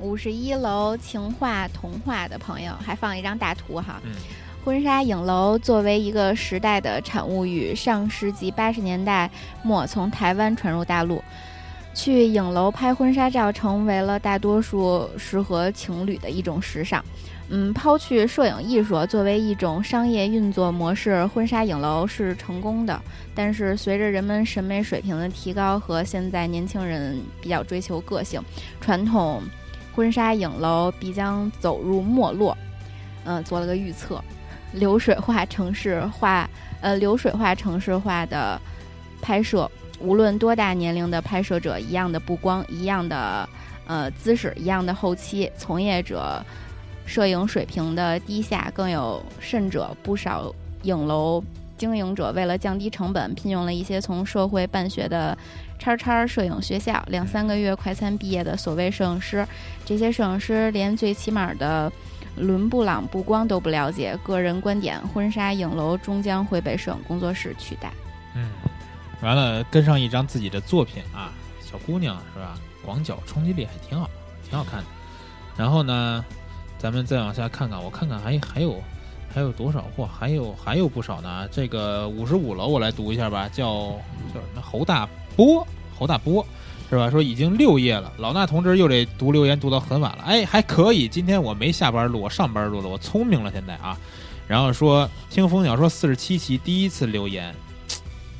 51楼情话童话的朋友还放一张大图哈。婚纱影楼作为一个时代的产物，与上世纪80年代末从台湾传入大陆，去影楼拍婚纱照成为了大多数适合情侣的一种时尚。抛去摄影艺术作为一种商业运作模式，婚纱影楼是成功的，但是随着人们审美水平的提高和现在年轻人比较追求个性，传统婚纱影楼必将走入没落。做了个预测。流水化城市化的拍摄，无论多大年龄的拍摄者，一样的布光，一样的姿势，一样的后期，从业者摄影水平的低下，更有甚者，不少影楼经营者为了降低成本，聘用了一些从社会办学的叉摄影学校2-3个月快餐毕业的所谓摄影师。这些摄影师连最起码的伦布朗布光都不了解。个人观点，婚纱影楼终将会被摄影工作室取代。完了跟上一张自己的作品啊，小姑娘是吧，广角冲击力还挺好看的。然后呢，咱们再往下看看，我看看还有多少货，还有不少呢。这个55楼我来读一下吧，叫什么侯大波是吧？说已经6页了，老衲同志又得读留言读到很晚了。哎，还可以，今天我没下班录，我上班录了，我聪明了现在啊。然后说听蜂鸟说47期第一次留言，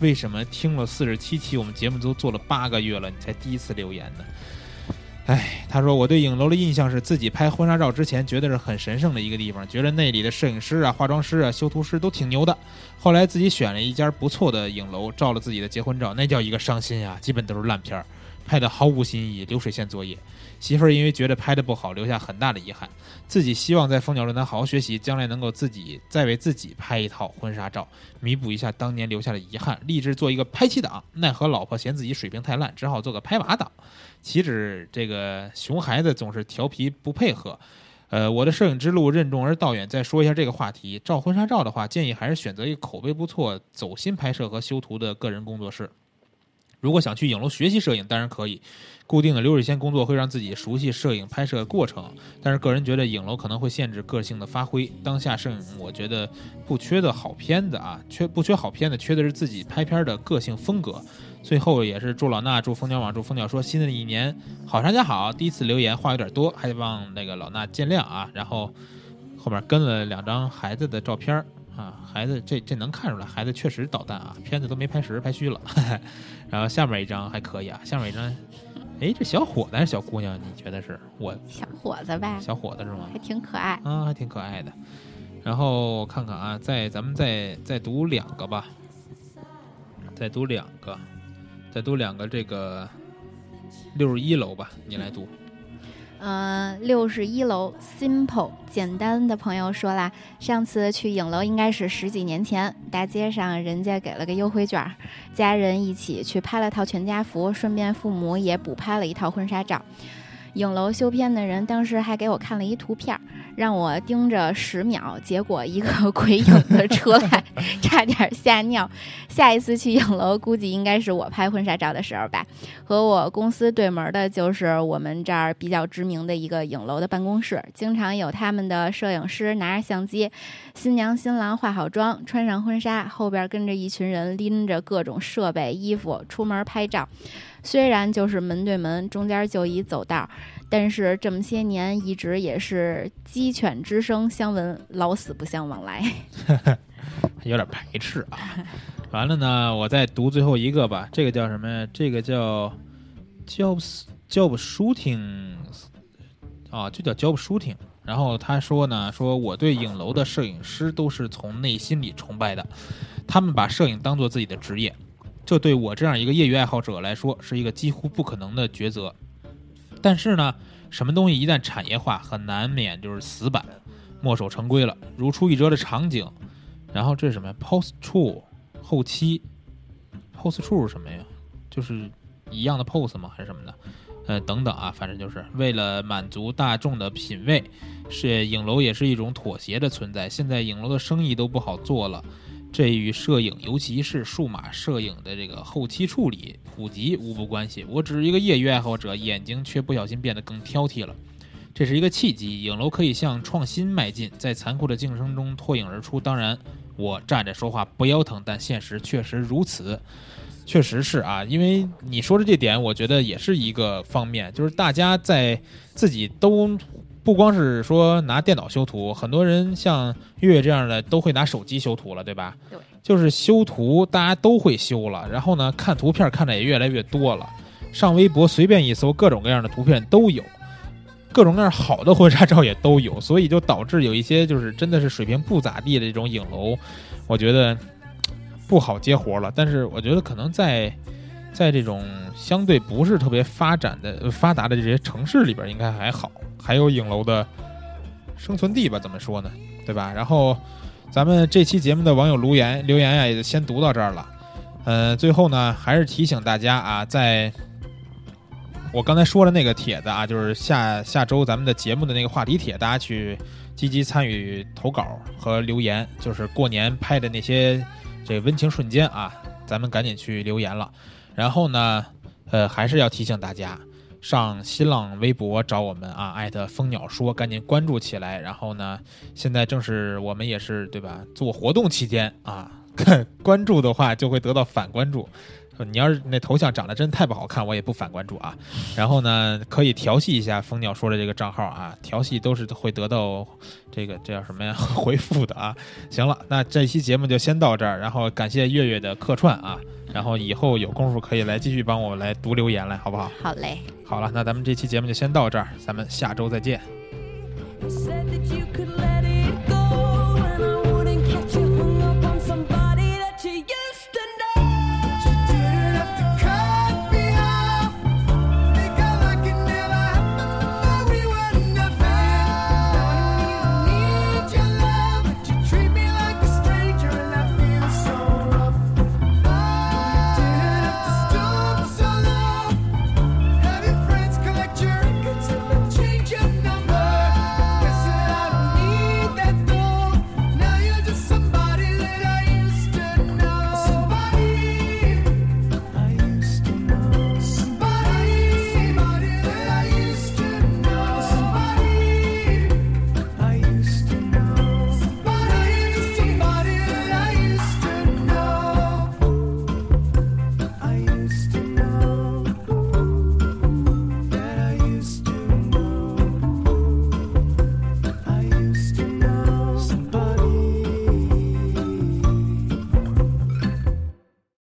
为什么听了47期我们节目都做了8个月了，你才第一次留言呢？哎，他说我对影楼的印象是，自己拍婚纱照之前觉得是很神圣的一个地方，觉得那里的摄影师啊、化妆师啊、修图师都挺牛的。后来自己选了一家不错的影楼，照了自己的结婚照，那叫一个伤心啊，基本都是烂片儿。拍得毫无新意，流水线作业。媳妇儿因为觉得拍得不好，留下很大的遗憾。自己希望在蜂鸟论坛好好学习，将来能够自己再为自己拍一套婚纱照，弥补一下当年留下的遗憾。立志做一个拍妻党，奈何老婆嫌自己水平太烂，只好做个拍娃党。岂止这个熊孩子总是调皮不配合。我的摄影之路任重而道远。再说一下这个话题，照婚纱照的话，建议还是选择一个口碑不错、走心拍摄和修图的个人工作室。如果想去影楼学习摄影，当然可以。固定的流水线工作会让自己熟悉摄影拍摄过程，但是个人觉得影楼可能会限制个性的发挥。当下摄影我觉得不缺的好片子啊，缺的是自己拍片的个性风格。最后也是祝老衲、祝蜂鸟网、祝蜂鸟说新的一年好上加好。第一次留言话有点多，还得望那个老衲见谅啊。然后后面跟了两张孩子的照片啊，孩子这能看出来，孩子确实捣蛋啊，片子都没拍实，拍虚了。然后下面一张还可以啊，下面一张，哎，这小伙子还是小姑娘？你觉得是我小伙子呗？小伙子是吗？还挺可爱啊，还挺可爱的。然后看看啊，咱们再读两个吧，再读两个这个61楼吧，你来读。61楼 simple 简单的朋友说啦，上次去影楼应该是十几年前，大街上人家给了个优惠券，家人一起去拍了套全家福，顺便父母也补拍了一套婚纱照。影楼修片的人当时还给我看了一图片，让我盯着10秒，结果一个鬼影子出来差点吓尿。下一次去影楼估计应该是我拍婚纱照的时候吧。和我公司对门的就是我们这儿比较知名的一个影楼的办公室，经常有他们的摄影师拿着相机，新娘新郎化好妆，穿上婚纱，后边跟着一群人拎着各种设备衣服出门拍照。虽然就是门对门，中间就一走道，但是这么些年一直也是鸡犬之声相闻，老死不相往来。有点排斥啊。完了呢，我再读最后一个吧。这个叫什么呀？这个叫 job shooting 啊，就叫 job shooting。然后他说呢，说我对影楼的摄影师都是从内心里崇拜的，他们把摄影当作自己的职业。这对我这样一个业余爱好者来说是一个几乎不可能的抉择，但是呢，什么东西一旦产业化，很难免就是死板，墨守成规了。如出一辙的场景，然后这是什么呀？ post true 后期 ，post true 是什么呀？就是一样的 pose 吗？还是什么的？等等啊，反正就是为了满足大众的品味，是影楼也是一种妥协的存在。现在影楼的生意都不好做了。这与摄影，尤其是数码摄影的这个后期处理普及无不关系。我只是一个业余爱好者，眼睛却不小心变得更挑剔了。这是一个契机，影楼可以向创新迈进，在残酷的竞争中脱颖而出。当然，我站着说话不腰疼，但现实确实如此。确实是啊，因为你说的这点，我觉得也是一个方面，就是大家在自己都。不光是说拿电脑修图，很多人像月月这样的都会拿手机修图了，对吧？对，就是修图大家都会修了，然后呢，看图片看的也越来越多了，上微博随便一搜，各种各样的图片都有，各种各样好的婚纱照也都有，所以就导致有一些就是真的是水平不咋地的这种影楼，我觉得不好接活了。但是我觉得可能在这种相对不是特别发达的这些城市里边应该还好，还有影楼的生存地吧，怎么说呢，对吧？然后咱们这期节目的网友留言呀，也先读到这儿了。最后呢，还是提醒大家啊，在我刚才说的那个帖子啊，就是下周咱们的节目的那个话题帖，大家去积极参与投稿和留言，就是过年拍的那些这温情瞬间啊，咱们赶紧去留言了。然后呢，还是要提醒大家上新浪微博找我们啊，艾特蜂鸟说，赶紧关注起来。然后呢，现在正是我们也是对吧，做活动期间啊，关注的话就会得到反关注。你要是那头像长得真太不好看，我也不反关注啊。然后呢，可以调戏一下蜂鸟说的这个账号啊，调戏都是会得到这叫什么呀回复的啊。行了，那这期节目就先到这儿，然后感谢月月的客串啊，然后以后有功夫可以来继续帮我来读留言来，好不好？好嘞。好了，那咱们这期节目就先到这儿，咱们下周再见。